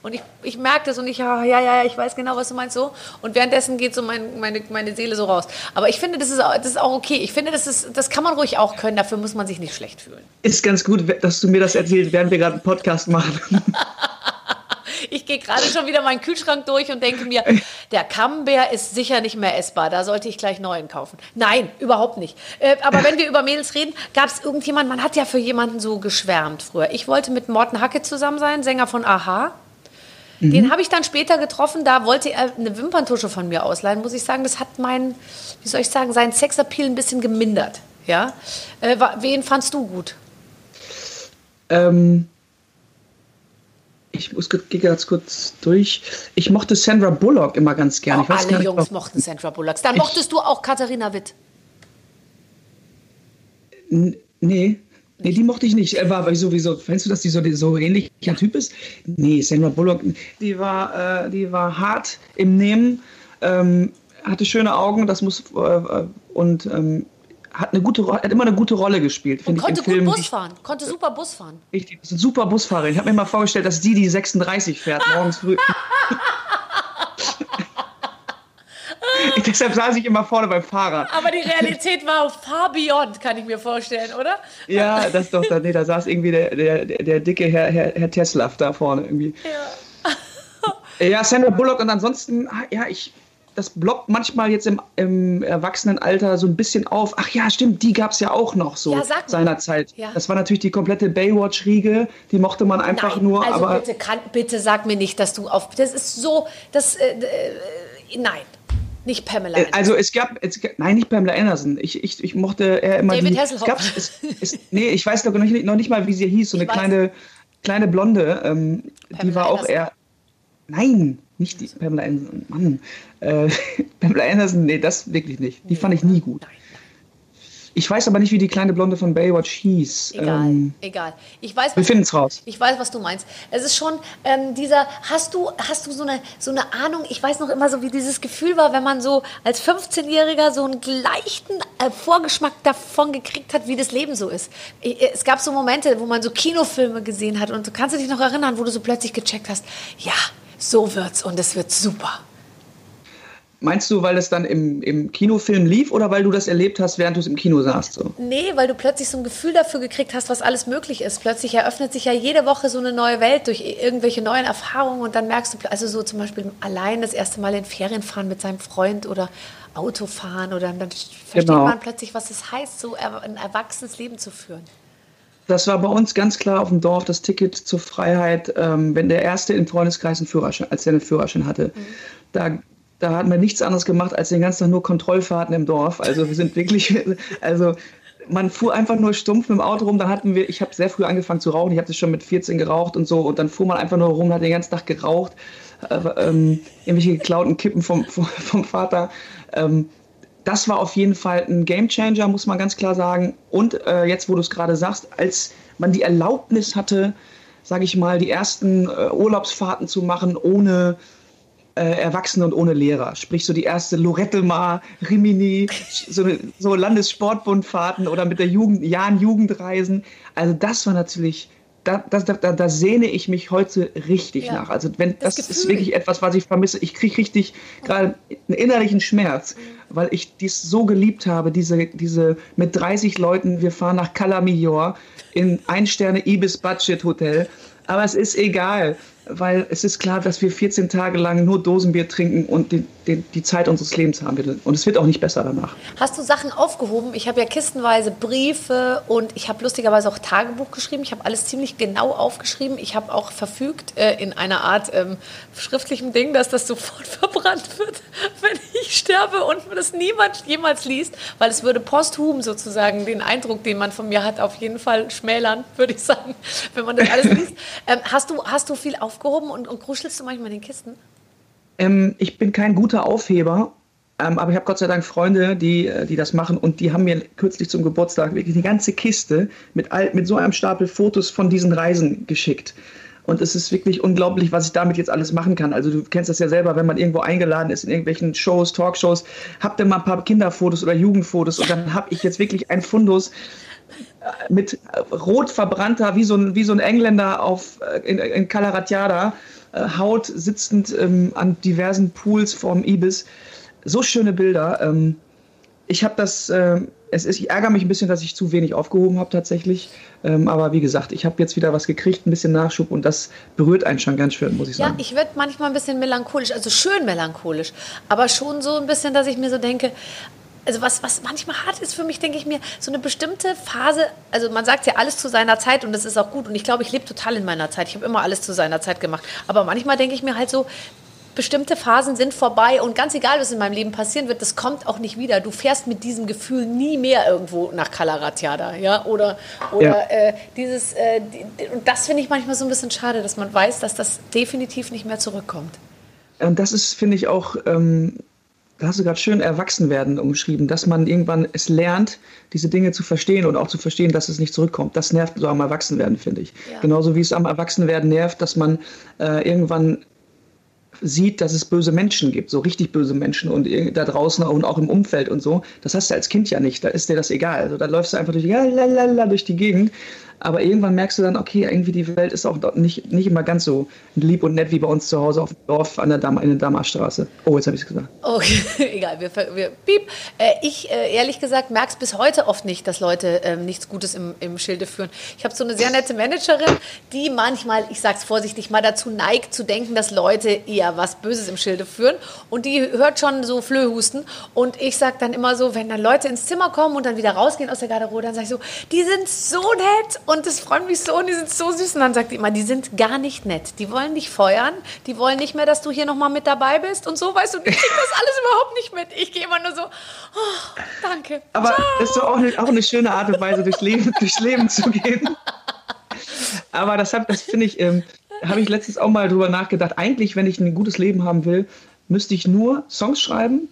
Und ich merke das, und ich weiß genau, was du meinst, so. Und währenddessen geht so meine Seele so raus. Aber ich finde, das ist auch okay. Ich finde, das kann man ruhig auch können. Dafür muss man sich nicht schlecht fühlen. Ist ganz gut, dass du mir das erzählst, während wir gerade einen Podcast machen. Ich gehe gerade schon wieder meinen Kühlschrank durch und denke mir, der Camembert ist sicher nicht mehr essbar. Da sollte ich gleich neuen kaufen. Nein, überhaupt nicht. Aber wenn wir über Mädels reden, gab es irgendjemanden, man hat ja für jemanden so geschwärmt früher. Ich wollte mit Morten Hacke zusammen sein, Sänger von AHA. Mhm. Den habe ich dann später getroffen. Da wollte er eine Wimperntusche von mir ausleihen, muss ich sagen. Das hat seinen Sexappeal ein bisschen gemindert. Ja? Wen fandst du gut? Ich muss ganz kurz durch. Ich mochte Sandra Bullock immer ganz gerne. Oh, alle Jungs mochten Sandra Bullock. Dann mochtest du auch Katharina Witt. Nee, die mochte ich nicht. Weil sowieso, findest du, dass die so ähnlicher Typ ist? Nee, Sandra Bullock, die war hart im Nehmen, hatte schöne Augen, hat immer eine gute Rolle gespielt. Und konnte gut Bus fahren, konnte super Bus fahren. Richtig, das ist eine super Busfahrerin. Ich habe mir mal vorgestellt, dass die 36 fährt, morgens früh. Deshalb saß ich immer vorne beim Fahrrad. Aber die Realität war far beyond, kann ich mir vorstellen, oder? Ja, das doch, da saß irgendwie der dicke Herr Teslaff da vorne irgendwie. Ja. Ja, Sandra Bullock und ansonsten, ja, das blockt manchmal jetzt im Erwachsenenalter so ein bisschen auf. Ach ja, stimmt, die gab es ja auch noch so seinerzeit. Ja. Das war natürlich die komplette Baywatch-Riege, die mochte man einfach nur. Also aber bitte sag mir nicht, dass du das ist so, das, nein. Nicht Pamela Anderson. Also nein, nicht Pamela Anderson. Ich mochte eher immer David Hasselhoff. Ich weiß noch nicht mal, wie sie hieß. So eine kleine Blonde. Die war auch eher... Nein, nicht die Pamela Anderson. Mann. Pamela Anderson, nee, das wirklich nicht. Die fand ich nie gut. Nein. Ich weiß aber nicht, wie die kleine Blonde von Baywatch hieß. Egal. Wir finden es raus. Ich weiß, was du meinst. Es ist schon hast du so eine Ahnung, ich weiß noch immer so, wie dieses Gefühl war, wenn man so als 15-Jähriger so einen leichten Vorgeschmack davon gekriegt hat, wie das Leben so ist. Es gab so Momente, wo man so Kinofilme gesehen hat und kannst du dich noch erinnern, wo du so plötzlich gecheckt hast, ja, so wird's und es wird super. Meinst du, weil das dann im Kinofilm lief oder weil du das erlebt hast, während du es im Kino saßt? So? Nee, weil du plötzlich so ein Gefühl dafür gekriegt hast, was alles möglich ist. Plötzlich eröffnet sich ja jede Woche so eine neue Welt durch irgendwelche neuen Erfahrungen und dann merkst du, also so zum Beispiel allein das erste Mal in Ferien fahren mit seinem Freund oder Autofahren oder dann versteht man plötzlich, was es heißt, so ein erwachsenes Leben zu führen. Das war bei uns ganz klar auf dem Dorf das Ticket zur Freiheit, wenn der Erste im Freundeskreis einen Führerschein hatte. Mhm. Da hatten wir nichts anderes gemacht, als den ganzen Tag nur Kontrollfahrten im Dorf. Also wir sind wirklich, man fuhr einfach nur stumpf mit dem Auto rum. Dann ich habe sehr früh angefangen zu rauchen. Ich habe das schon mit 14 geraucht und so. Und dann fuhr man einfach nur rum, hat den ganzen Tag geraucht. Irgendwelche geklauten Kippen vom Vater. Das war auf jeden Fall ein Gamechanger, muss man ganz klar sagen. Und jetzt, wo du es gerade sagst, als man die Erlaubnis hatte, sage ich mal, die ersten Urlaubsfahrten zu machen, ohne... Erwachsene und ohne Lehrer. Sprich so die erste Lorette Mar, Rimini, so Landessportbundfahrten oder mit der Jugendreisen. Also das war natürlich, da sehne ich mich heute richtig nach. Also das ist wirklich etwas, was ich vermisse. Ich kriege richtig gerade einen innerlichen Schmerz, weil ich dies so geliebt habe, diese mit 30 Leuten, wir fahren nach Cala Ratjada in 1-Sterne-Ibis-Budget-Hotel. Aber es ist egal, weil es ist klar, dass wir 14 Tage lang nur Dosenbier trinken und die Zeit unseres Lebens haben wir. Und es wird auch nicht besser danach. Hast du Sachen aufgehoben? Ich habe ja kistenweise Briefe und ich habe lustigerweise auch Tagebuch geschrieben. Ich habe alles ziemlich genau aufgeschrieben. Ich habe auch verfügt in einer Art schriftlichem Ding, dass das sofort verbrannt wird, wenn ich sterbe und das niemand jemals liest, weil es würde posthum sozusagen den Eindruck, den man von mir hat, auf jeden Fall schmälern, würde ich sagen, wenn man das alles liest. Hast du viel aufgehoben und kruschelst du manchmal in den Kisten? Ich bin kein guter Aufheber, aber ich habe Gott sei Dank Freunde, die das machen und die haben mir kürzlich zum Geburtstag wirklich die ganze Kiste mit so einem Stapel Fotos von diesen Reisen geschickt. Und es ist wirklich unglaublich, was ich damit jetzt alles machen kann. Also du kennst das ja selber, wenn man irgendwo eingeladen ist in irgendwelchen Shows, Talkshows, habt ihr mal ein paar Kinderfotos oder Jugendfotos und dann habe ich jetzt wirklich ein Fundus mit rot verbrannter, wie so ein Engländer in Cala Ratjada, Haut sitzend an diversen Pools vorm Ibis. So schöne Bilder. Ich habe das... ich ärgere mich ein bisschen, dass ich zu wenig aufgehoben habe tatsächlich. Aber wie gesagt, ich habe jetzt wieder was gekriegt, ein bisschen Nachschub und das berührt einen schon ganz schön, muss ich sagen. Ja, ich werde manchmal ein bisschen melancholisch, also schön melancholisch, aber schon so ein bisschen, dass ich mir so denke, also was manchmal hart ist für mich, denke ich mir, so eine bestimmte Phase, also man sagt ja alles zu seiner Zeit und das ist auch gut und ich glaube, ich lebe total in meiner Zeit, ich habe immer alles zu seiner Zeit gemacht, aber manchmal denke ich mir halt so, bestimmte Phasen sind vorbei und ganz egal, was in meinem Leben passieren wird, das kommt auch nicht wieder. Du fährst mit diesem Gefühl nie mehr irgendwo nach Cala Ratjada, ja, oder ja. Und das finde ich manchmal so ein bisschen schade, dass man weiß, dass das definitiv nicht mehr zurückkommt. Und das ist, finde ich auch, da hast du gerade schön Erwachsenwerden umschrieben, dass man irgendwann es lernt, diese Dinge zu verstehen und auch zu verstehen, dass es nicht zurückkommt. Das nervt so am Erwachsenwerden, finde ich. Ja. Genauso wie es am Erwachsenwerden nervt, dass man irgendwann sieht, dass es böse Menschen gibt, so richtig böse Menschen und da draußen und auch im Umfeld und so. Das hast du als Kind ja nicht, da ist dir das egal. Also da läufst du einfach durch die Gegend. Aber irgendwann merkst du dann, okay, irgendwie die Welt ist auch nicht immer ganz so lieb und nett wie bei uns zu Hause auf dem Dorf an der Damastraße. Oh, jetzt habe ich es gesagt. Okay, egal, wir piep. Ich ehrlich gesagt merke es bis heute oft nicht, dass Leute nichts Gutes im Schilde führen. Ich habe so eine sehr nette Managerin, die manchmal, ich sage es vorsichtig, mal dazu neigt zu denken, dass Leute eher was Böses im Schilde führen. Und die hört schon so Flöhhusten. Und ich sage dann immer so, wenn dann Leute ins Zimmer kommen und dann wieder rausgehen aus der Garderobe, dann sage ich so, die sind so nett. Und das freut mich so und die sind so süß. Und dann sagt die immer, die sind gar nicht nett. Die wollen dich feuern. Die wollen nicht mehr, dass du hier nochmal mit dabei bist. Und so, weißt du, ich krieg das alles überhaupt nicht mit. Ich gehe immer nur so, oh, danke. Aber ciao. Das ist doch auch eine schöne Art und Weise, durchs Leben zu gehen. Aber das finde ich, habe ich letztens auch mal drüber nachgedacht. Eigentlich, wenn ich ein gutes Leben haben will, müsste ich nur Songs schreiben,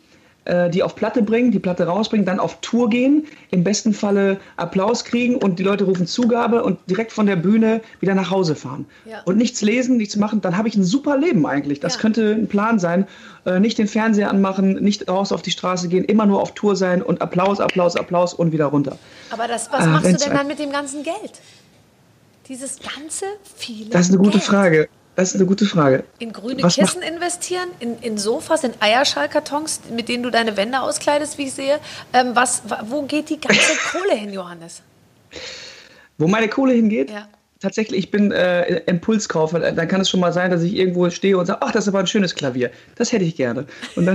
die auf Platte bringen, die Platte rausbringen, dann auf Tour gehen, im besten Falle Applaus kriegen und die Leute rufen Zugabe und direkt von der Bühne wieder nach Hause fahren. Ja. Und nichts lesen, nichts machen, dann habe ich ein super Leben eigentlich. Das könnte ein Plan sein. Nicht den Fernseher anmachen, nicht raus auf die Straße gehen, immer nur auf Tour sein und Applaus, Applaus, Applaus und wieder runter. Aber was machst du denn dann mit dem ganzen Geld? Dieses ganze viele Geld? Das ist eine gute Frage. Das ist eine gute Frage. In grüne Kissen investieren, in Sofas, in Eierschallkartons, mit denen du deine Wände auskleidest, wie ich sehe. Wo geht die ganze Kohle hin, Johannes? Wo meine Kohle hingeht? Ja. Tatsächlich, ich bin Impulskauf. Dann kann es schon mal sein, dass ich irgendwo stehe und sage, ach, das ist aber ein schönes Klavier. Das hätte ich gerne. Und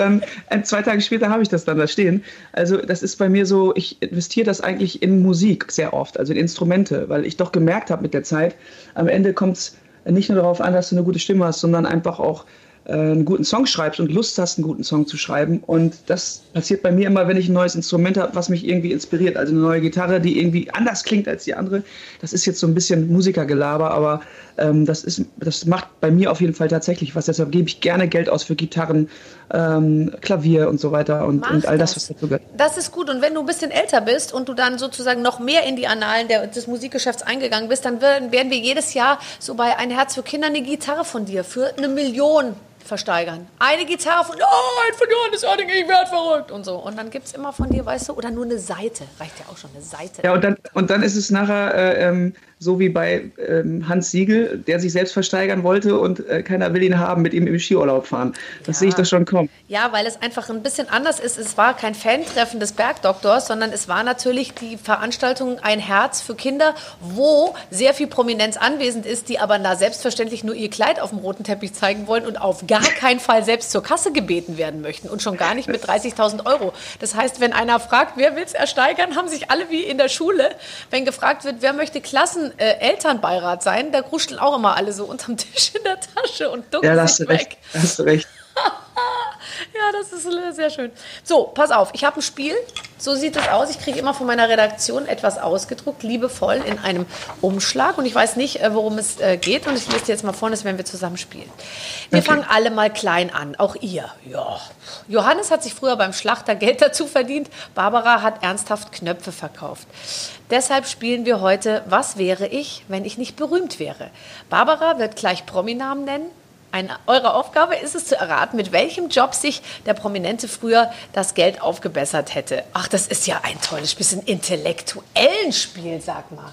dann 2 Tage später habe ich das dann da stehen. Also das ist bei mir so, ich investiere das eigentlich in Musik sehr oft, also in Instrumente, weil ich doch gemerkt habe mit der Zeit, am Ende kommt es nicht nur darauf an, dass du eine gute Stimme hast, sondern einfach auch einen guten Song schreibst und Lust hast, einen guten Song zu schreiben. Und das passiert bei mir immer, wenn ich ein neues Instrument habe, was mich irgendwie inspiriert. Also eine neue Gitarre, die irgendwie anders klingt als die andere. Das ist jetzt so ein bisschen Musikergelaber, aber das macht bei mir auf jeden Fall tatsächlich was. Deshalb gebe ich gerne Geld aus für Gitarren, Klavier und so weiter und all das, was dazu gehört. Das ist gut. Und wenn du ein bisschen älter bist und du dann sozusagen noch mehr in die Annalen des Musikgeschäfts eingegangen bist, dann werden wir jedes Jahr so bei Ein Herz für Kinder eine Gitarre von dir für 1 Million versteigern. Eine Gitarre von Johannes Oerding, ich werde verrückt und so. Und dann gibt es immer von dir, weißt du, oder nur eine Seite. Reicht ja auch schon, eine Seite. Ja, und dann ist es nachher so wie bei Hans Siegel, der sich selbst versteigern wollte und keiner will ihn haben, mit ihm im Skiurlaub fahren. Das sehe ich doch schon kommen. Ja, weil es einfach ein bisschen anders ist. Es war kein Fan-Treffen des Bergdoktors, sondern es war natürlich die Veranstaltung Ein Herz für Kinder, wo sehr viel Prominenz anwesend ist, die aber da selbstverständlich nur ihr Kleid auf dem roten Teppich zeigen wollen und auf gar keinen Fall selbst zur Kasse gebeten werden möchten und schon gar nicht mit 30.000 Euro. Das heißt, wenn einer fragt, wer will es ersteigern, haben sich alle wie in der Schule, wenn gefragt wird, wer möchte Elternbeirat sein, da kruscheln auch immer alle so unterm Tisch in der Tasche und ducken sich weg. Ja, hast du recht. Ja, das ist sehr schön. So, pass auf, ich habe ein Spiel, so sieht es aus. Ich kriege immer von meiner Redaktion etwas ausgedruckt, liebevoll in einem Umschlag und ich weiß nicht, worum es geht und ich lese dir jetzt mal vorne, das werden wir zusammen spielen. Wir fangen alle mal klein an, auch ihr. Ja. Johannes hat sich früher beim Schlachter Geld dazu verdient, Barbara hat ernsthaft Knöpfe verkauft. Deshalb spielen wir heute, was wäre ich, wenn ich nicht berühmt wäre? Barbara wird gleich Prominamen nennen. Eure Aufgabe ist es zu erraten, mit welchem Job sich der Prominente früher das Geld aufgebessert hätte. Ach, das ist ja ein tolles bisschen intellektuellen Spiel, sag mal.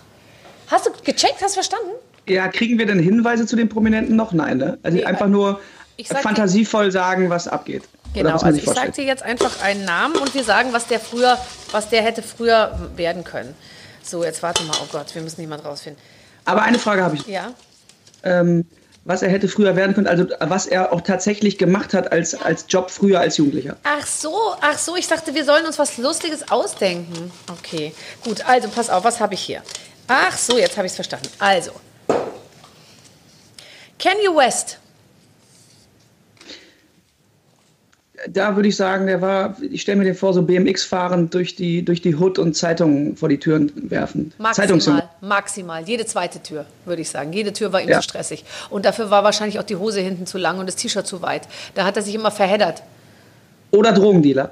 Hast du gecheckt, hast verstanden? Ja, kriegen wir denn Hinweise zu den Prominenten noch? Nein, ne? Also nee, einfach nur fantasievoll sagen, was abgeht. Genau, was also ich sage dir jetzt einfach einen Namen und wir sagen, was der hätte früher werden können. So, jetzt warte mal, oh Gott, wir müssen niemand rausfinden. Aber eine Frage habe ich. Ja? Was er hätte früher werden können, also was er auch tatsächlich gemacht hat als Job früher als Jugendlicher. Ach so, ich dachte, wir sollen uns was Lustiges ausdenken. Okay, gut, also pass auf, was habe ich hier? Ach so, jetzt habe ich es verstanden. Also, Kanye West. da würde ich sagen, der war, ich stelle mir den vor, so BMX fahrend durch die Hood und Zeitungen vor die Türen werfen. Maximal. Jede zweite Tür, würde ich sagen. Jede Tür war ihm zu stressig. Und dafür war wahrscheinlich auch die Hose hinten zu lang und das T-Shirt zu weit. Da hat er sich immer verheddert. Oder Drogendealer.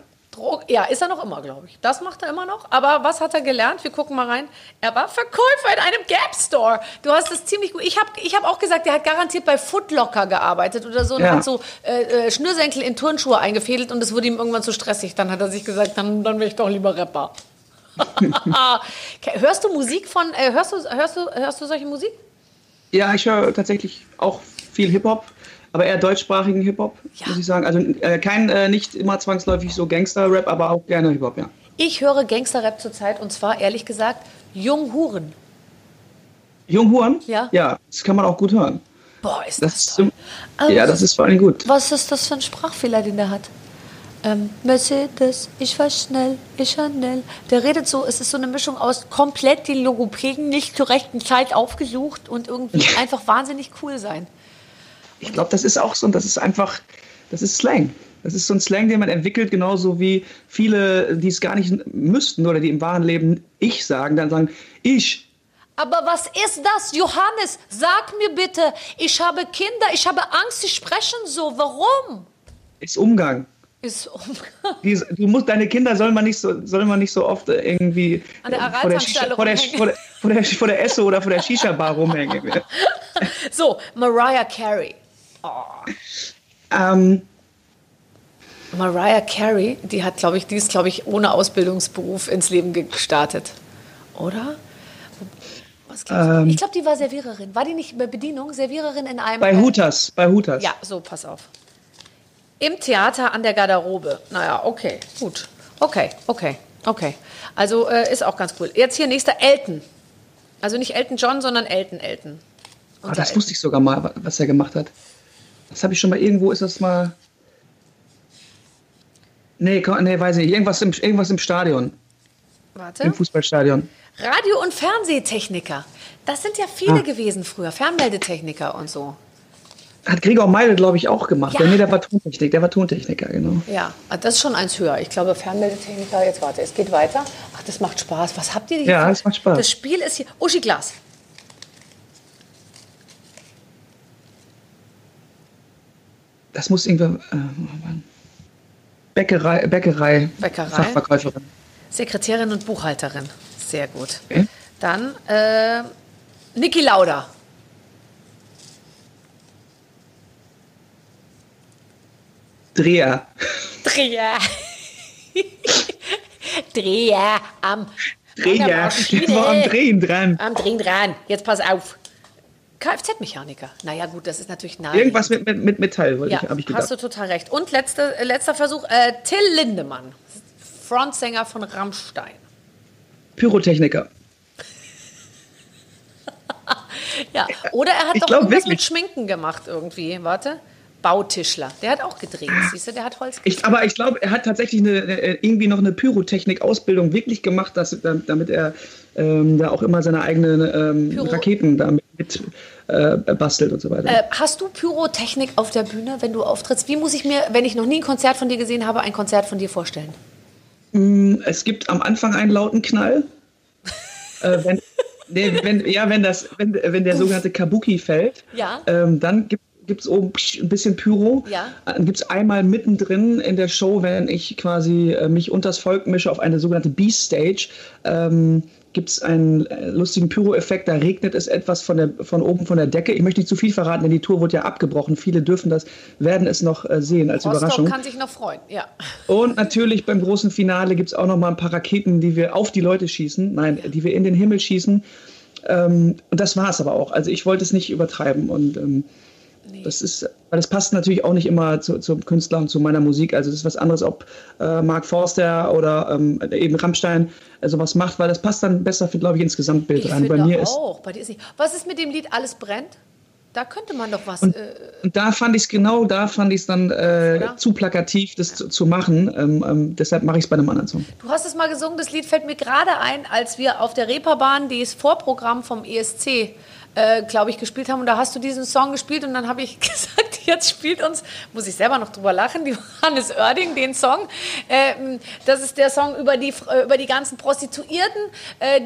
Ja, ist er noch immer, glaube ich. Das macht er immer noch. Aber was hat er gelernt? Wir gucken mal rein. Er war Verkäufer in einem Gap-Store. Du hast das ziemlich gut. Ich hab auch gesagt, der hat garantiert bei Footlocker gearbeitet oder so. Und hat so Schnürsenkel in Turnschuhe eingefädelt und es wurde ihm irgendwann zu stressig. Dann hat er sich gesagt, dann will ich doch lieber Rapper. Hörst du Musik von, hörst du solche Musik? Ja, ich höre tatsächlich auch viel Hip-Hop. Aber eher deutschsprachigen Hip-Hop, muss ich sagen. Also nicht immer zwangsläufig so Gangster-Rap, aber auch gerne Hip-Hop, ja. Ich höre Gangster-Rap zurzeit und zwar, ehrlich gesagt, Junghuren. Junghuren? Ja. Ja, das kann man auch gut hören. Boah, ist das toll. Ja, das ist vor allem gut. Was ist das für ein Sprachfehler, den der hat? Mercedes, ich war schnell, ich Chanel. Der redet so, es ist so eine Mischung aus komplett den Logopäden nicht zur rechten Zeit aufgesucht und irgendwie einfach wahnsinnig cool sein. Ich glaube, das ist auch so, und das ist einfach, das ist Slang. Das ist so ein Slang, den man entwickelt, genauso wie viele, die es gar nicht müssten oder die im wahren Leben ich sagen, dann sagen, ich. Aber was ist das, Johannes? Sag mir bitte, ich habe Kinder, ich habe Angst, sie sprechen so. Warum? Ist Umgang. Deine Kinder soll man nicht so oft irgendwie vor der Esso oder vor der Shisha-Bar rumhängen. So, Mariah Carey. Oh. Mariah Carey, die ist, glaube ich, ohne Ausbildungsberuf ins Leben gestartet, oder? Ich glaube, die war Serviererin. War die nicht bei Bedienung? Serviererin in einem... Bei Hooters. Ja, so, pass auf. Im Theater an der Garderobe. Naja, okay, gut. Okay. Also ist auch ganz cool. Jetzt hier nächster Elton. Also nicht Elton John, sondern Elton. Das wusste ich sogar mal, was er gemacht hat. Das habe ich schon mal irgendwo, ist das mal... Nee, weiß ich nicht. Irgendwas im Stadion. Warte. Im Fußballstadion. Radio- und Fernsehtechniker. Das sind ja viele gewesen früher. Fernmeldetechniker und so. Hat Gregor Meidel, glaube ich, auch gemacht. Ja. Nee, der war Tontechniker, genau. Ja, das ist schon eins höher. Ich glaube, Fernmeldetechniker, jetzt warte, es geht weiter. Ach, das macht Spaß. Was habt ihr hier? Ja, das macht Spaß. Das Spiel ist hier. Uschi Glas. Das muss irgendwie... Bäckerei. Fachverkäuferin. Sekretärin und Buchhalterin. Sehr gut. Okay. Dann Niki Lauda. Dreher. Am Drehen dran. Jetzt pass auf. Kfz-Mechaniker. Naja, gut, das ist natürlich nahe. Irgendwas mit Metall, habe ich gedacht. Hast du total recht. Und letzter Versuch, Till Lindemann, Frontsänger von Rammstein. Pyrotechniker. Ja, oder er hat doch irgendwas mit Schminken gemacht irgendwie. Warte. Bautischler. Der hat auch gedreht, siehst du, der hat Holz gedreht. Aber ich glaube, er hat tatsächlich irgendwie noch eine Pyrotechnik-Ausbildung wirklich gemacht, damit er da auch immer seine eigenen Raketen damit bastelt und so weiter. Hast du Pyrotechnik auf der Bühne, wenn du auftrittst? Wie muss ich mir, wenn ich noch nie ein Konzert von dir gesehen habe, ein Konzert von dir vorstellen? Es gibt am Anfang einen lauten Knall. Wenn der sogenannte Kabuki fällt, dann gibt es oben ein bisschen Pyro. Ja. Gibt es einmal mittendrin in der Show, wenn ich quasi mich unters Volk mische auf eine sogenannte B-Stage, gibt es einen lustigen Pyro-Effekt. Da regnet es etwas von oben von der Decke. Ich möchte nicht zu viel verraten, denn die Tour wurde ja abgebrochen. Viele werden es noch sehen als Rostock Überraschung. Kann sich noch freuen, ja. Und natürlich beim großen Finale gibt es auch noch mal ein paar Raketen, die wir auf die Leute schießen. Die wir in den Himmel schießen. Und das war es aber auch. Also ich wollte es nicht übertreiben und... Nee. Das passt natürlich auch nicht immer zum Künstler und zu meiner Musik. Also das ist was anderes, ob Mark Forster oder eben Rammstein sowas macht, weil das passt dann besser, glaube ich, ins Gesamtbild rein. Was ist mit dem Lied Alles brennt? Da könnte man doch was... Und da fand ich es dann zu plakativ, das zu machen. Deshalb mache ich es bei einem anderen Song. Du hast es mal gesungen, das Lied fällt mir gerade ein, als wir auf der Reeperbahn dieses Vorprogramm vom ESC glaube ich, gespielt haben. Und da hast du diesen Song gespielt und dann habe ich gesagt, jetzt spielt uns, muss ich selber noch drüber lachen, die Johannes Oerding, den Song. Das ist der Song über die ganzen Prostituierten,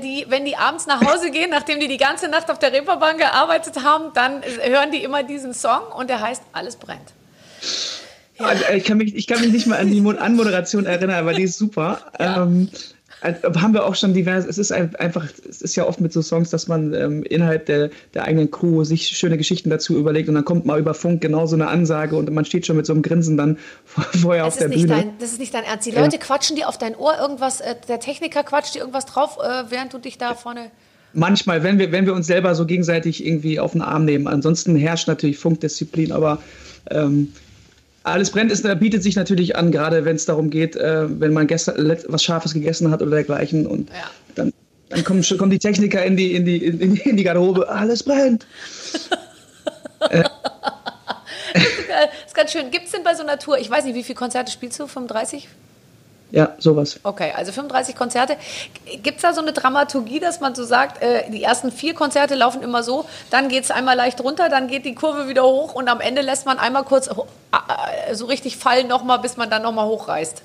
die, wenn die abends nach Hause gehen, nachdem die ganze Nacht auf der Reeperbahn gearbeitet haben, dann hören die immer diesen Song und der heißt Alles brennt. Ja. Ich kann mich nicht mal an die Anmoderation erinnern, aber die ist super. Ja. Haben wir auch schon diverse, es ist ja oft mit so Songs, dass man innerhalb der eigenen Crew sich schöne Geschichten dazu überlegt und dann kommt mal über Funk genau so eine Ansage und man steht schon mit so einem Grinsen dann vorher auf der Bühne. Das ist nicht dein Ernst. Die Leute quatschen dir auf dein Ohr irgendwas, der Techniker quatscht dir irgendwas drauf, während du dich da vorne... Manchmal, wenn wir uns selber so gegenseitig irgendwie auf den Arm nehmen. Ansonsten herrscht natürlich Funkdisziplin, aber Alles brennt bietet sich natürlich an, gerade wenn es darum geht, wenn man gestern was Scharfes gegessen hat oder dergleichen und dann kommen die Techniker in die Garderobe. Alles brennt. Das ist ganz schön. Gibt es denn bei so einer Tour, ich weiß nicht, wie viele Konzerte spielst du? 35? Ja, sowas. Okay, also 35 Konzerte. Gibt es da so eine Dramaturgie, dass man so sagt, die ersten 4 Konzerte laufen immer so, dann geht es einmal leicht runter, dann geht die Kurve wieder hoch und am Ende lässt man einmal kurz so richtig fallen nochmal, bis man dann nochmal hochreißt?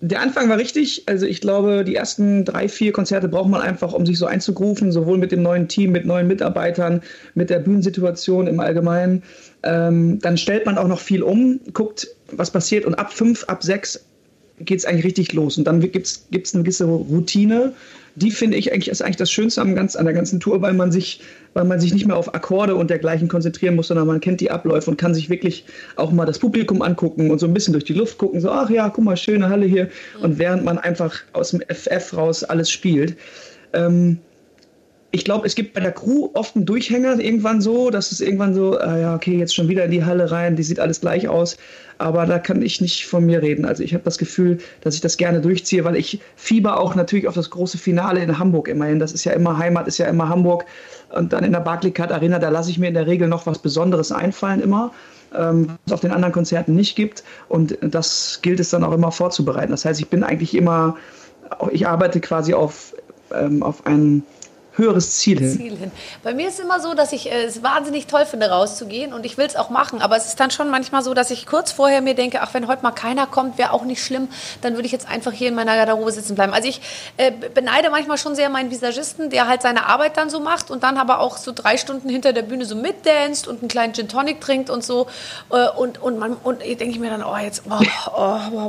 Der Anfang war richtig. Also ich glaube, die ersten 3, 4 Konzerte braucht man einfach, um sich so einzugrooven, sowohl mit dem neuen Team, mit neuen Mitarbeitern, mit der Bühnensituation im Allgemeinen. Dann stellt man auch noch viel um, guckt, was passiert, und ab 5, ab 6 geht es eigentlich richtig los. Und dann gibt's eine gewisse Routine. Die finde ich eigentlich, ist eigentlich das Schönste an der ganzen Tour, weil man sich nicht mehr auf Akkorde und dergleichen konzentrieren muss, sondern man kennt die Abläufe und kann sich wirklich auch mal das Publikum angucken und so ein bisschen durch die Luft gucken, so, ach ja, guck mal, schöne Halle hier. Und während man einfach aus dem FF raus alles spielt. Ich glaube, es gibt bei der Crew oft einen Durchhänger irgendwann so, dass es irgendwann so, jetzt schon wieder in die Halle rein, die sieht alles gleich aus. Aber da kann ich nicht von mir reden. Also ich habe das Gefühl, dass ich das gerne durchziehe, weil ich fieber auch natürlich auf das große Finale in Hamburg immerhin. Das ist ja immer Heimat, ist ja immer Hamburg. Und dann in der Barclaycard Arena, da lasse ich mir in der Regel noch was Besonderes einfallen immer, was es auf den anderen Konzerten nicht gibt. Und das gilt es dann auch immer vorzubereiten. Das heißt, ich arbeite quasi auf einen... höheres Ziel hin. Bei mir ist es immer so, dass ich es wahnsinnig toll finde, rauszugehen, und ich will es auch machen, aber es ist dann schon manchmal so, dass ich kurz vorher mir denke, ach, wenn heute mal keiner kommt, wäre auch nicht schlimm, dann würde ich jetzt einfach hier in meiner Garderobe sitzen bleiben. Also ich beneide manchmal schon sehr meinen Visagisten, der halt seine Arbeit dann so macht und dann aber auch so 3 Stunden hinter der Bühne so mitdanzt und einen kleinen Gin Tonic trinkt und so, und denke ich mir dann,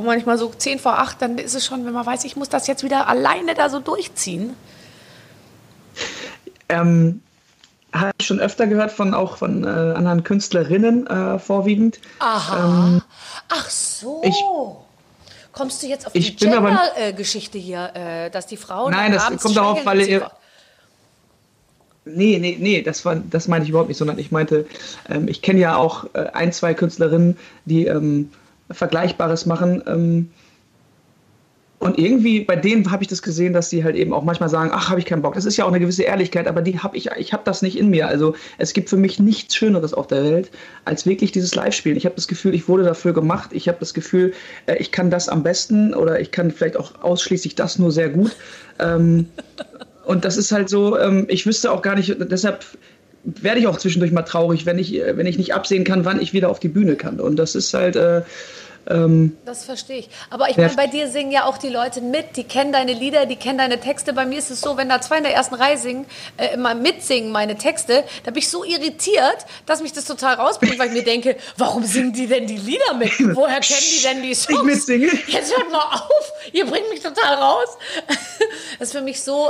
manchmal so 7:50, dann ist es schon, wenn man weiß, ich muss das jetzt wieder alleine da so durchziehen. Habe ich schon öfter gehört von anderen Künstlerinnen vorwiegend. Aha. Ach so. Kommst du jetzt auf die Gender-Geschichte hier, dass die Frauen... Nein, das kommt darauf, weil ihr... Nee, das meine ich überhaupt nicht, sondern ich meinte, ich kenne ja auch 1, 2 Künstlerinnen, die Vergleichbares machen, und irgendwie bei denen habe ich das gesehen, dass sie halt eben auch manchmal sagen, ach, habe ich keinen Bock. Das ist ja auch eine gewisse Ehrlichkeit, aber ich habe das nicht in mir. Also es gibt für mich nichts Schöneres auf der Welt als wirklich dieses Live-Spielen. Ich habe das Gefühl, ich wurde dafür gemacht. Ich habe das Gefühl, ich kann das am besten, oder ich kann vielleicht auch ausschließlich das nur sehr gut. Und das ist halt so, ich wüsste auch gar nicht, deshalb werde ich auch zwischendurch mal traurig, wenn ich nicht absehen kann, wann ich wieder auf die Bühne kann. Und das ist halt... das verstehe ich. Aber ich meine, bei dir singen ja auch die Leute mit, die kennen deine Lieder, die kennen deine Texte. Bei mir ist es so, wenn da 2 in der ersten Reihe singen, immer mitsingen meine Texte, da bin ich so irritiert, dass mich das total rausbringt, weil ich mir denke, warum singen die denn die Lieder mit? Woher kennen die denn die Songs? Ich mitsinge. Jetzt hört mal auf, ihr bringt mich total raus. Das ist für mich so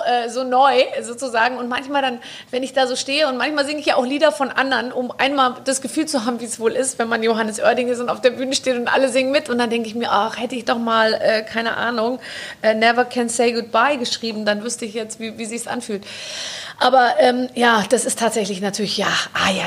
neu, sozusagen. Und manchmal dann, wenn ich da so stehe, und manchmal singe ich ja auch Lieder von anderen, um einmal das Gefühl zu haben, wie es wohl ist, wenn man Johannes Oerding ist und auf der Bühne steht und alle singen mit, und dann denke ich mir, ach, hätte ich doch mal, keine Ahnung, Never Can Say Goodbye geschrieben, dann wüsste ich jetzt, wie sich's anfühlt. Aber das ist tatsächlich natürlich,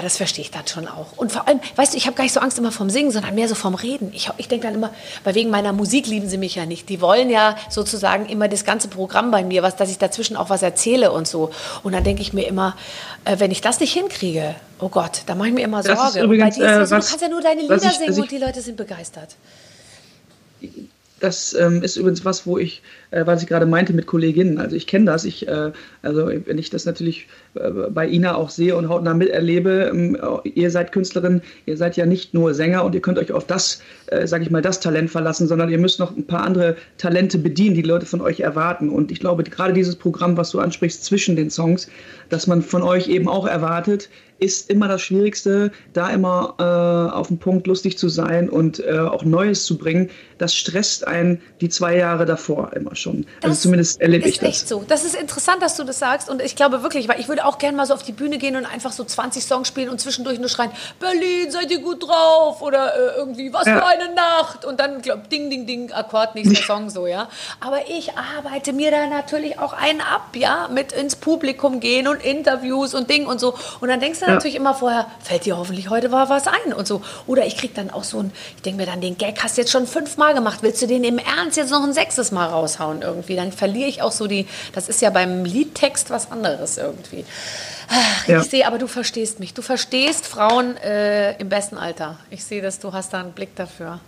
das verstehe ich dann schon auch. Und vor allem, weißt du, ich habe gar nicht so Angst immer vom Singen, sondern mehr so vom Reden. Ich denke dann immer, weil wegen meiner Musik lieben sie mich ja nicht. Die wollen ja sozusagen immer das ganze Programm bei mir, dass ich dazwischen auch was erzähle und so. Und dann denke ich mir immer, wenn ich das nicht hinkriege, oh Gott, da mache ich mir immer Sorge. Das ist übrigens, und bei dir ist es so, du kannst ja nur deine Lieder singen und die Leute sind begeistert. Das ist übrigens was, was ich gerade meinte mit Kolleginnen. Also ich kenne das. Wenn ich das natürlich bei Ina auch sehe und hautnah miterlebe, ihr seid Künstlerin, ihr seid ja nicht nur Sänger und ihr könnt euch auf das Talent verlassen, sondern ihr müsst noch ein paar andere Talente bedienen, die Leute von euch erwarten. Und ich glaube, gerade dieses Programm, was du ansprichst zwischen den Songs, dass man von euch eben auch erwartet, ist immer das Schwierigste, da immer auf den Punkt lustig zu sein und auch Neues zu bringen. Das stresst einen die 2 Jahre davor immer schon. Also zumindest erlebe ich das. Das ist echt so. Das ist interessant, dass du das sagst. Und ich glaube wirklich, weil ich würde auch gerne mal so auf die Bühne gehen und einfach so 20 Songs spielen und zwischendurch nur schreien, Berlin, seid ihr gut drauf? Oder irgendwie, was für eine Nacht? Und dann, ding, ding, ding, Akkord, nächster Song, so, ja. Aber ich arbeite mir da natürlich auch einen ab, ja, mit ins Publikum gehen und Interviews und Ding und so. Und dann denkst du natürlich immer vorher, fällt dir hoffentlich heute mal was ein und so. Oder ich krieg dann auch so ich denke mir dann, den Gag hast du jetzt schon 5-mal gemacht, willst du den im Ernst jetzt noch ein 6. Mal raushauen irgendwie? Dann verliere ich auch so das ist ja beim Liedtext was anderes irgendwie. Ich sehe, aber du verstehst mich. Du verstehst Frauen im besten Alter. Ich sehe, dass du hast da einen Blick dafür.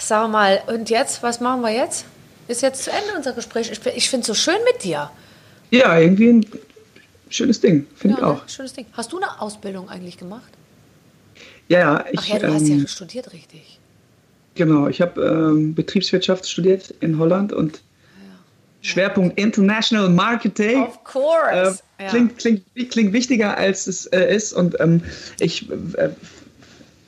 Sag mal, und jetzt, was machen wir jetzt? Ist jetzt zu Ende unser Gespräch. Ich finde es so schön mit dir. Ja, irgendwie ein schönes Ding, finde ich auch. Schönes Ding. Hast du eine Ausbildung eigentlich gemacht? Ja. Du hast ja studiert, richtig. Genau, ich habe Betriebswirtschaft studiert in Holland und Schwerpunkt International Marketing. Of course. Klingt wichtiger, als es ist, und ich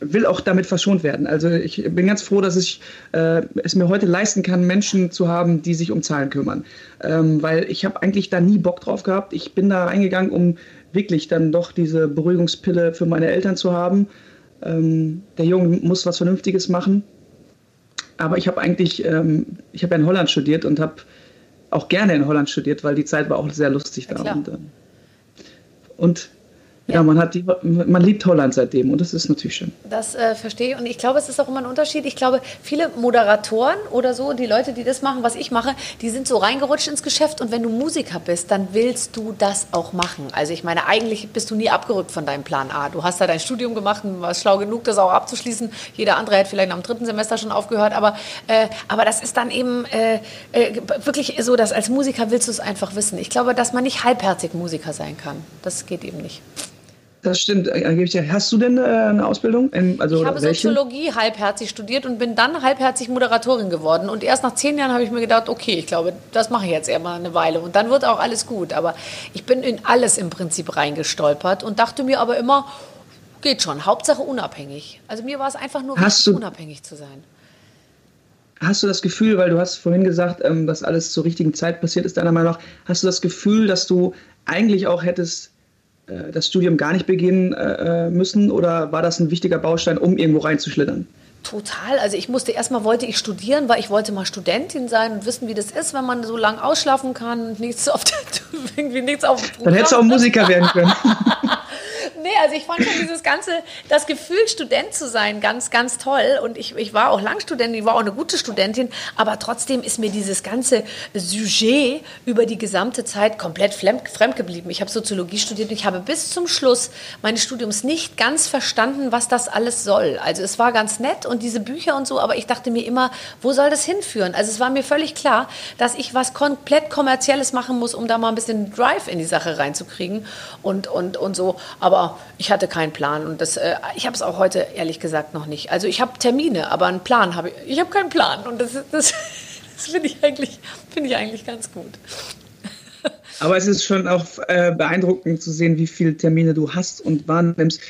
will auch damit verschont werden. Also ich bin ganz froh, dass ich es mir heute leisten kann, Menschen zu haben, die sich um Zahlen kümmern. Weil ich habe eigentlich da nie Bock drauf gehabt. Ich bin da reingegangen, um wirklich dann doch diese Beruhigungspille für meine Eltern zu haben. Der Junge muss was Vernünftiges machen. Aber ich habe ja in Holland studiert und habe auch gerne in Holland studiert, weil die Zeit war auch sehr lustig da. Man liebt Holland seitdem, und das ist natürlich schön. Das verstehe ich, und ich glaube, es ist auch immer ein Unterschied. Ich glaube, viele Moderatoren oder so, die Leute, die das machen, was ich mache, die sind so reingerutscht ins Geschäft, und wenn du Musiker bist, dann willst du das auch machen. Also ich meine, eigentlich bist du nie abgerückt von deinem Plan A. Du hast da dein Studium gemacht und warst schlau genug, das auch abzuschließen. Jeder andere hätte vielleicht am 3. Semester schon aufgehört, aber das ist dann eben wirklich so, dass als Musiker willst du es einfach wissen. Ich glaube, dass man nicht halbherzig Musiker sein kann. Das geht eben nicht. Das stimmt. Hast du denn eine Ausbildung? Ich habe Soziologie halbherzig studiert und bin dann halbherzig Moderatorin geworden. Und erst nach 10 Jahren habe ich mir gedacht, okay, ich glaube, das mache ich jetzt eher mal eine Weile. Und dann wird auch alles gut. Aber ich bin in alles im Prinzip reingestolpert und dachte mir aber immer, geht schon, Hauptsache unabhängig. Also mir war es einfach nur wichtig, unabhängig zu sein. Hast du das Gefühl, weil du hast vorhin gesagt, dass alles zur richtigen Zeit passiert ist, deiner Meinung nach, hast du das Gefühl, dass du eigentlich auch hättest das Studium gar nicht beginnen müssen, oder war das ein wichtiger Baustein, um irgendwo reinzuschlittern? Total. Also ich wollte ich studieren, weil ich wollte mal Studentin sein und wissen, wie das ist, wenn man so lang ausschlafen kann und nichts auf dem Programm. Dann hättest du auch Musiker werden können. Nee, also ich fand schon das Gefühl, Student zu sein, ganz, ganz toll. Und ich war auch lang Studentin, ich war auch eine gute Studentin, aber trotzdem ist mir dieses ganze Sujet über die gesamte Zeit komplett fremd geblieben. Ich habe Soziologie studiert und ich habe bis zum Schluss meines Studiums nicht ganz verstanden, was das alles soll. Also es war ganz nett und diese Bücher und so, aber ich dachte mir immer, wo soll das hinführen? Also es war mir völlig klar, dass ich was komplett Kommerzielles machen muss, um da mal ein bisschen Drive in die Sache reinzukriegen und so. Aber ich hatte keinen Plan, und ich habe es auch heute ehrlich gesagt noch nicht. Also ich habe Termine, aber einen Plan habe ich. Ich habe keinen Plan, und das finde ich eigentlich ganz gut. Aber es ist schon auch beeindruckend zu sehen, wie viele Termine du hast und wahrnimmst,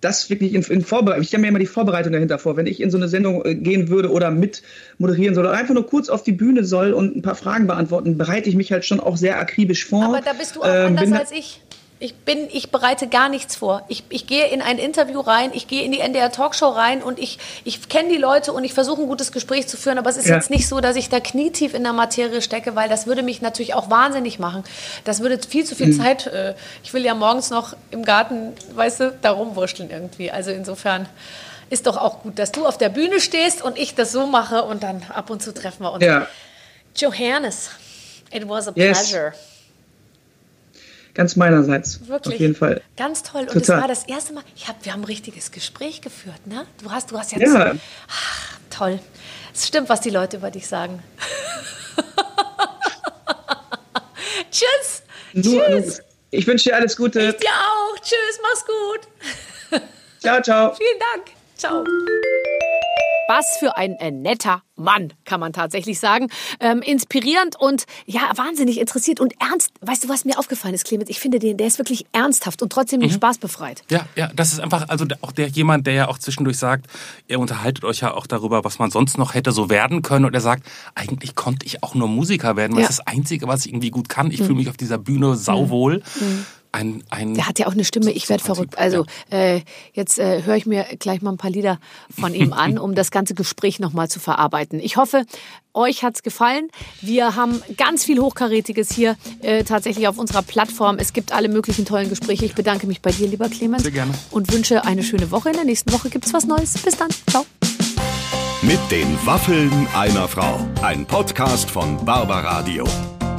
das wirklich in Vorbereitung. Ich stelle mir immer die Vorbereitung dahinter vor. Wenn ich in so eine Sendung gehen würde oder mit moderieren soll oder einfach nur kurz auf die Bühne soll und ein paar Fragen beantworten, bereite ich mich halt schon auch sehr akribisch vor. Aber da bist du auch anders als ich. Ich bereite gar nichts vor. Ich gehe in ein Interview rein, ich gehe in die NDR-Talkshow rein, und ich kenne die Leute und ich versuche, ein gutes Gespräch zu führen, aber es ist jetzt nicht so, dass ich da knietief in der Materie stecke, weil das würde mich natürlich auch wahnsinnig machen. Das würde viel zu viel Zeit, ich will ja morgens noch im Garten, weißt du, da rumwurschteln irgendwie. Also insofern ist doch auch gut, dass du auf der Bühne stehst und ich das so mache, und dann ab und zu treffen wir uns. Ja. Johannes, it was a pleasure. Ganz meinerseits. Wirklich? Auf jeden Fall. Ganz toll. Und es war das erste Mal, wir haben ein richtiges Gespräch geführt, ne? Du hast jetzt... Ja. Ach, toll. Es stimmt, was die Leute über dich sagen. Tschüss. Tschüss. Ich wünsche dir alles Gute. Ich dir auch. Tschüss, mach's gut. Ciao, ciao. Vielen Dank. Ciao. Was für ein netter Mann, kann man tatsächlich sagen. Inspirierend und ja, wahnsinnig interessiert und ernst. Weißt du, was mir aufgefallen ist, Clemens? Ich finde, der ist wirklich ernsthaft und trotzdem nicht spaßbefreit. Ja, das ist einfach, also auch jemand, der ja auch zwischendurch sagt, ihr unterhaltet euch ja auch darüber, was man sonst noch hätte so werden können. Und er sagt, eigentlich konnte ich auch nur Musiker werden, weil das ist das Einzige, was ich irgendwie gut kann. Ich fühle mich auf dieser Bühne sauwohl. Der hat ja auch eine Stimme, ich werde verrückt. Also jetzt höre ich mir gleich mal ein paar Lieder von ihm an, um das ganze Gespräch nochmal zu verarbeiten. Ich hoffe, euch hat's gefallen. Wir haben ganz viel Hochkarätiges hier tatsächlich auf unserer Plattform. Es gibt alle möglichen tollen Gespräche. Ich bedanke mich bei dir, lieber Clemens. Sehr gerne. Und wünsche eine schöne Woche. In der nächsten Woche gibt's was Neues. Bis dann. Ciao. Mit den Waffeln einer Frau. Ein Podcast von Barbaradio.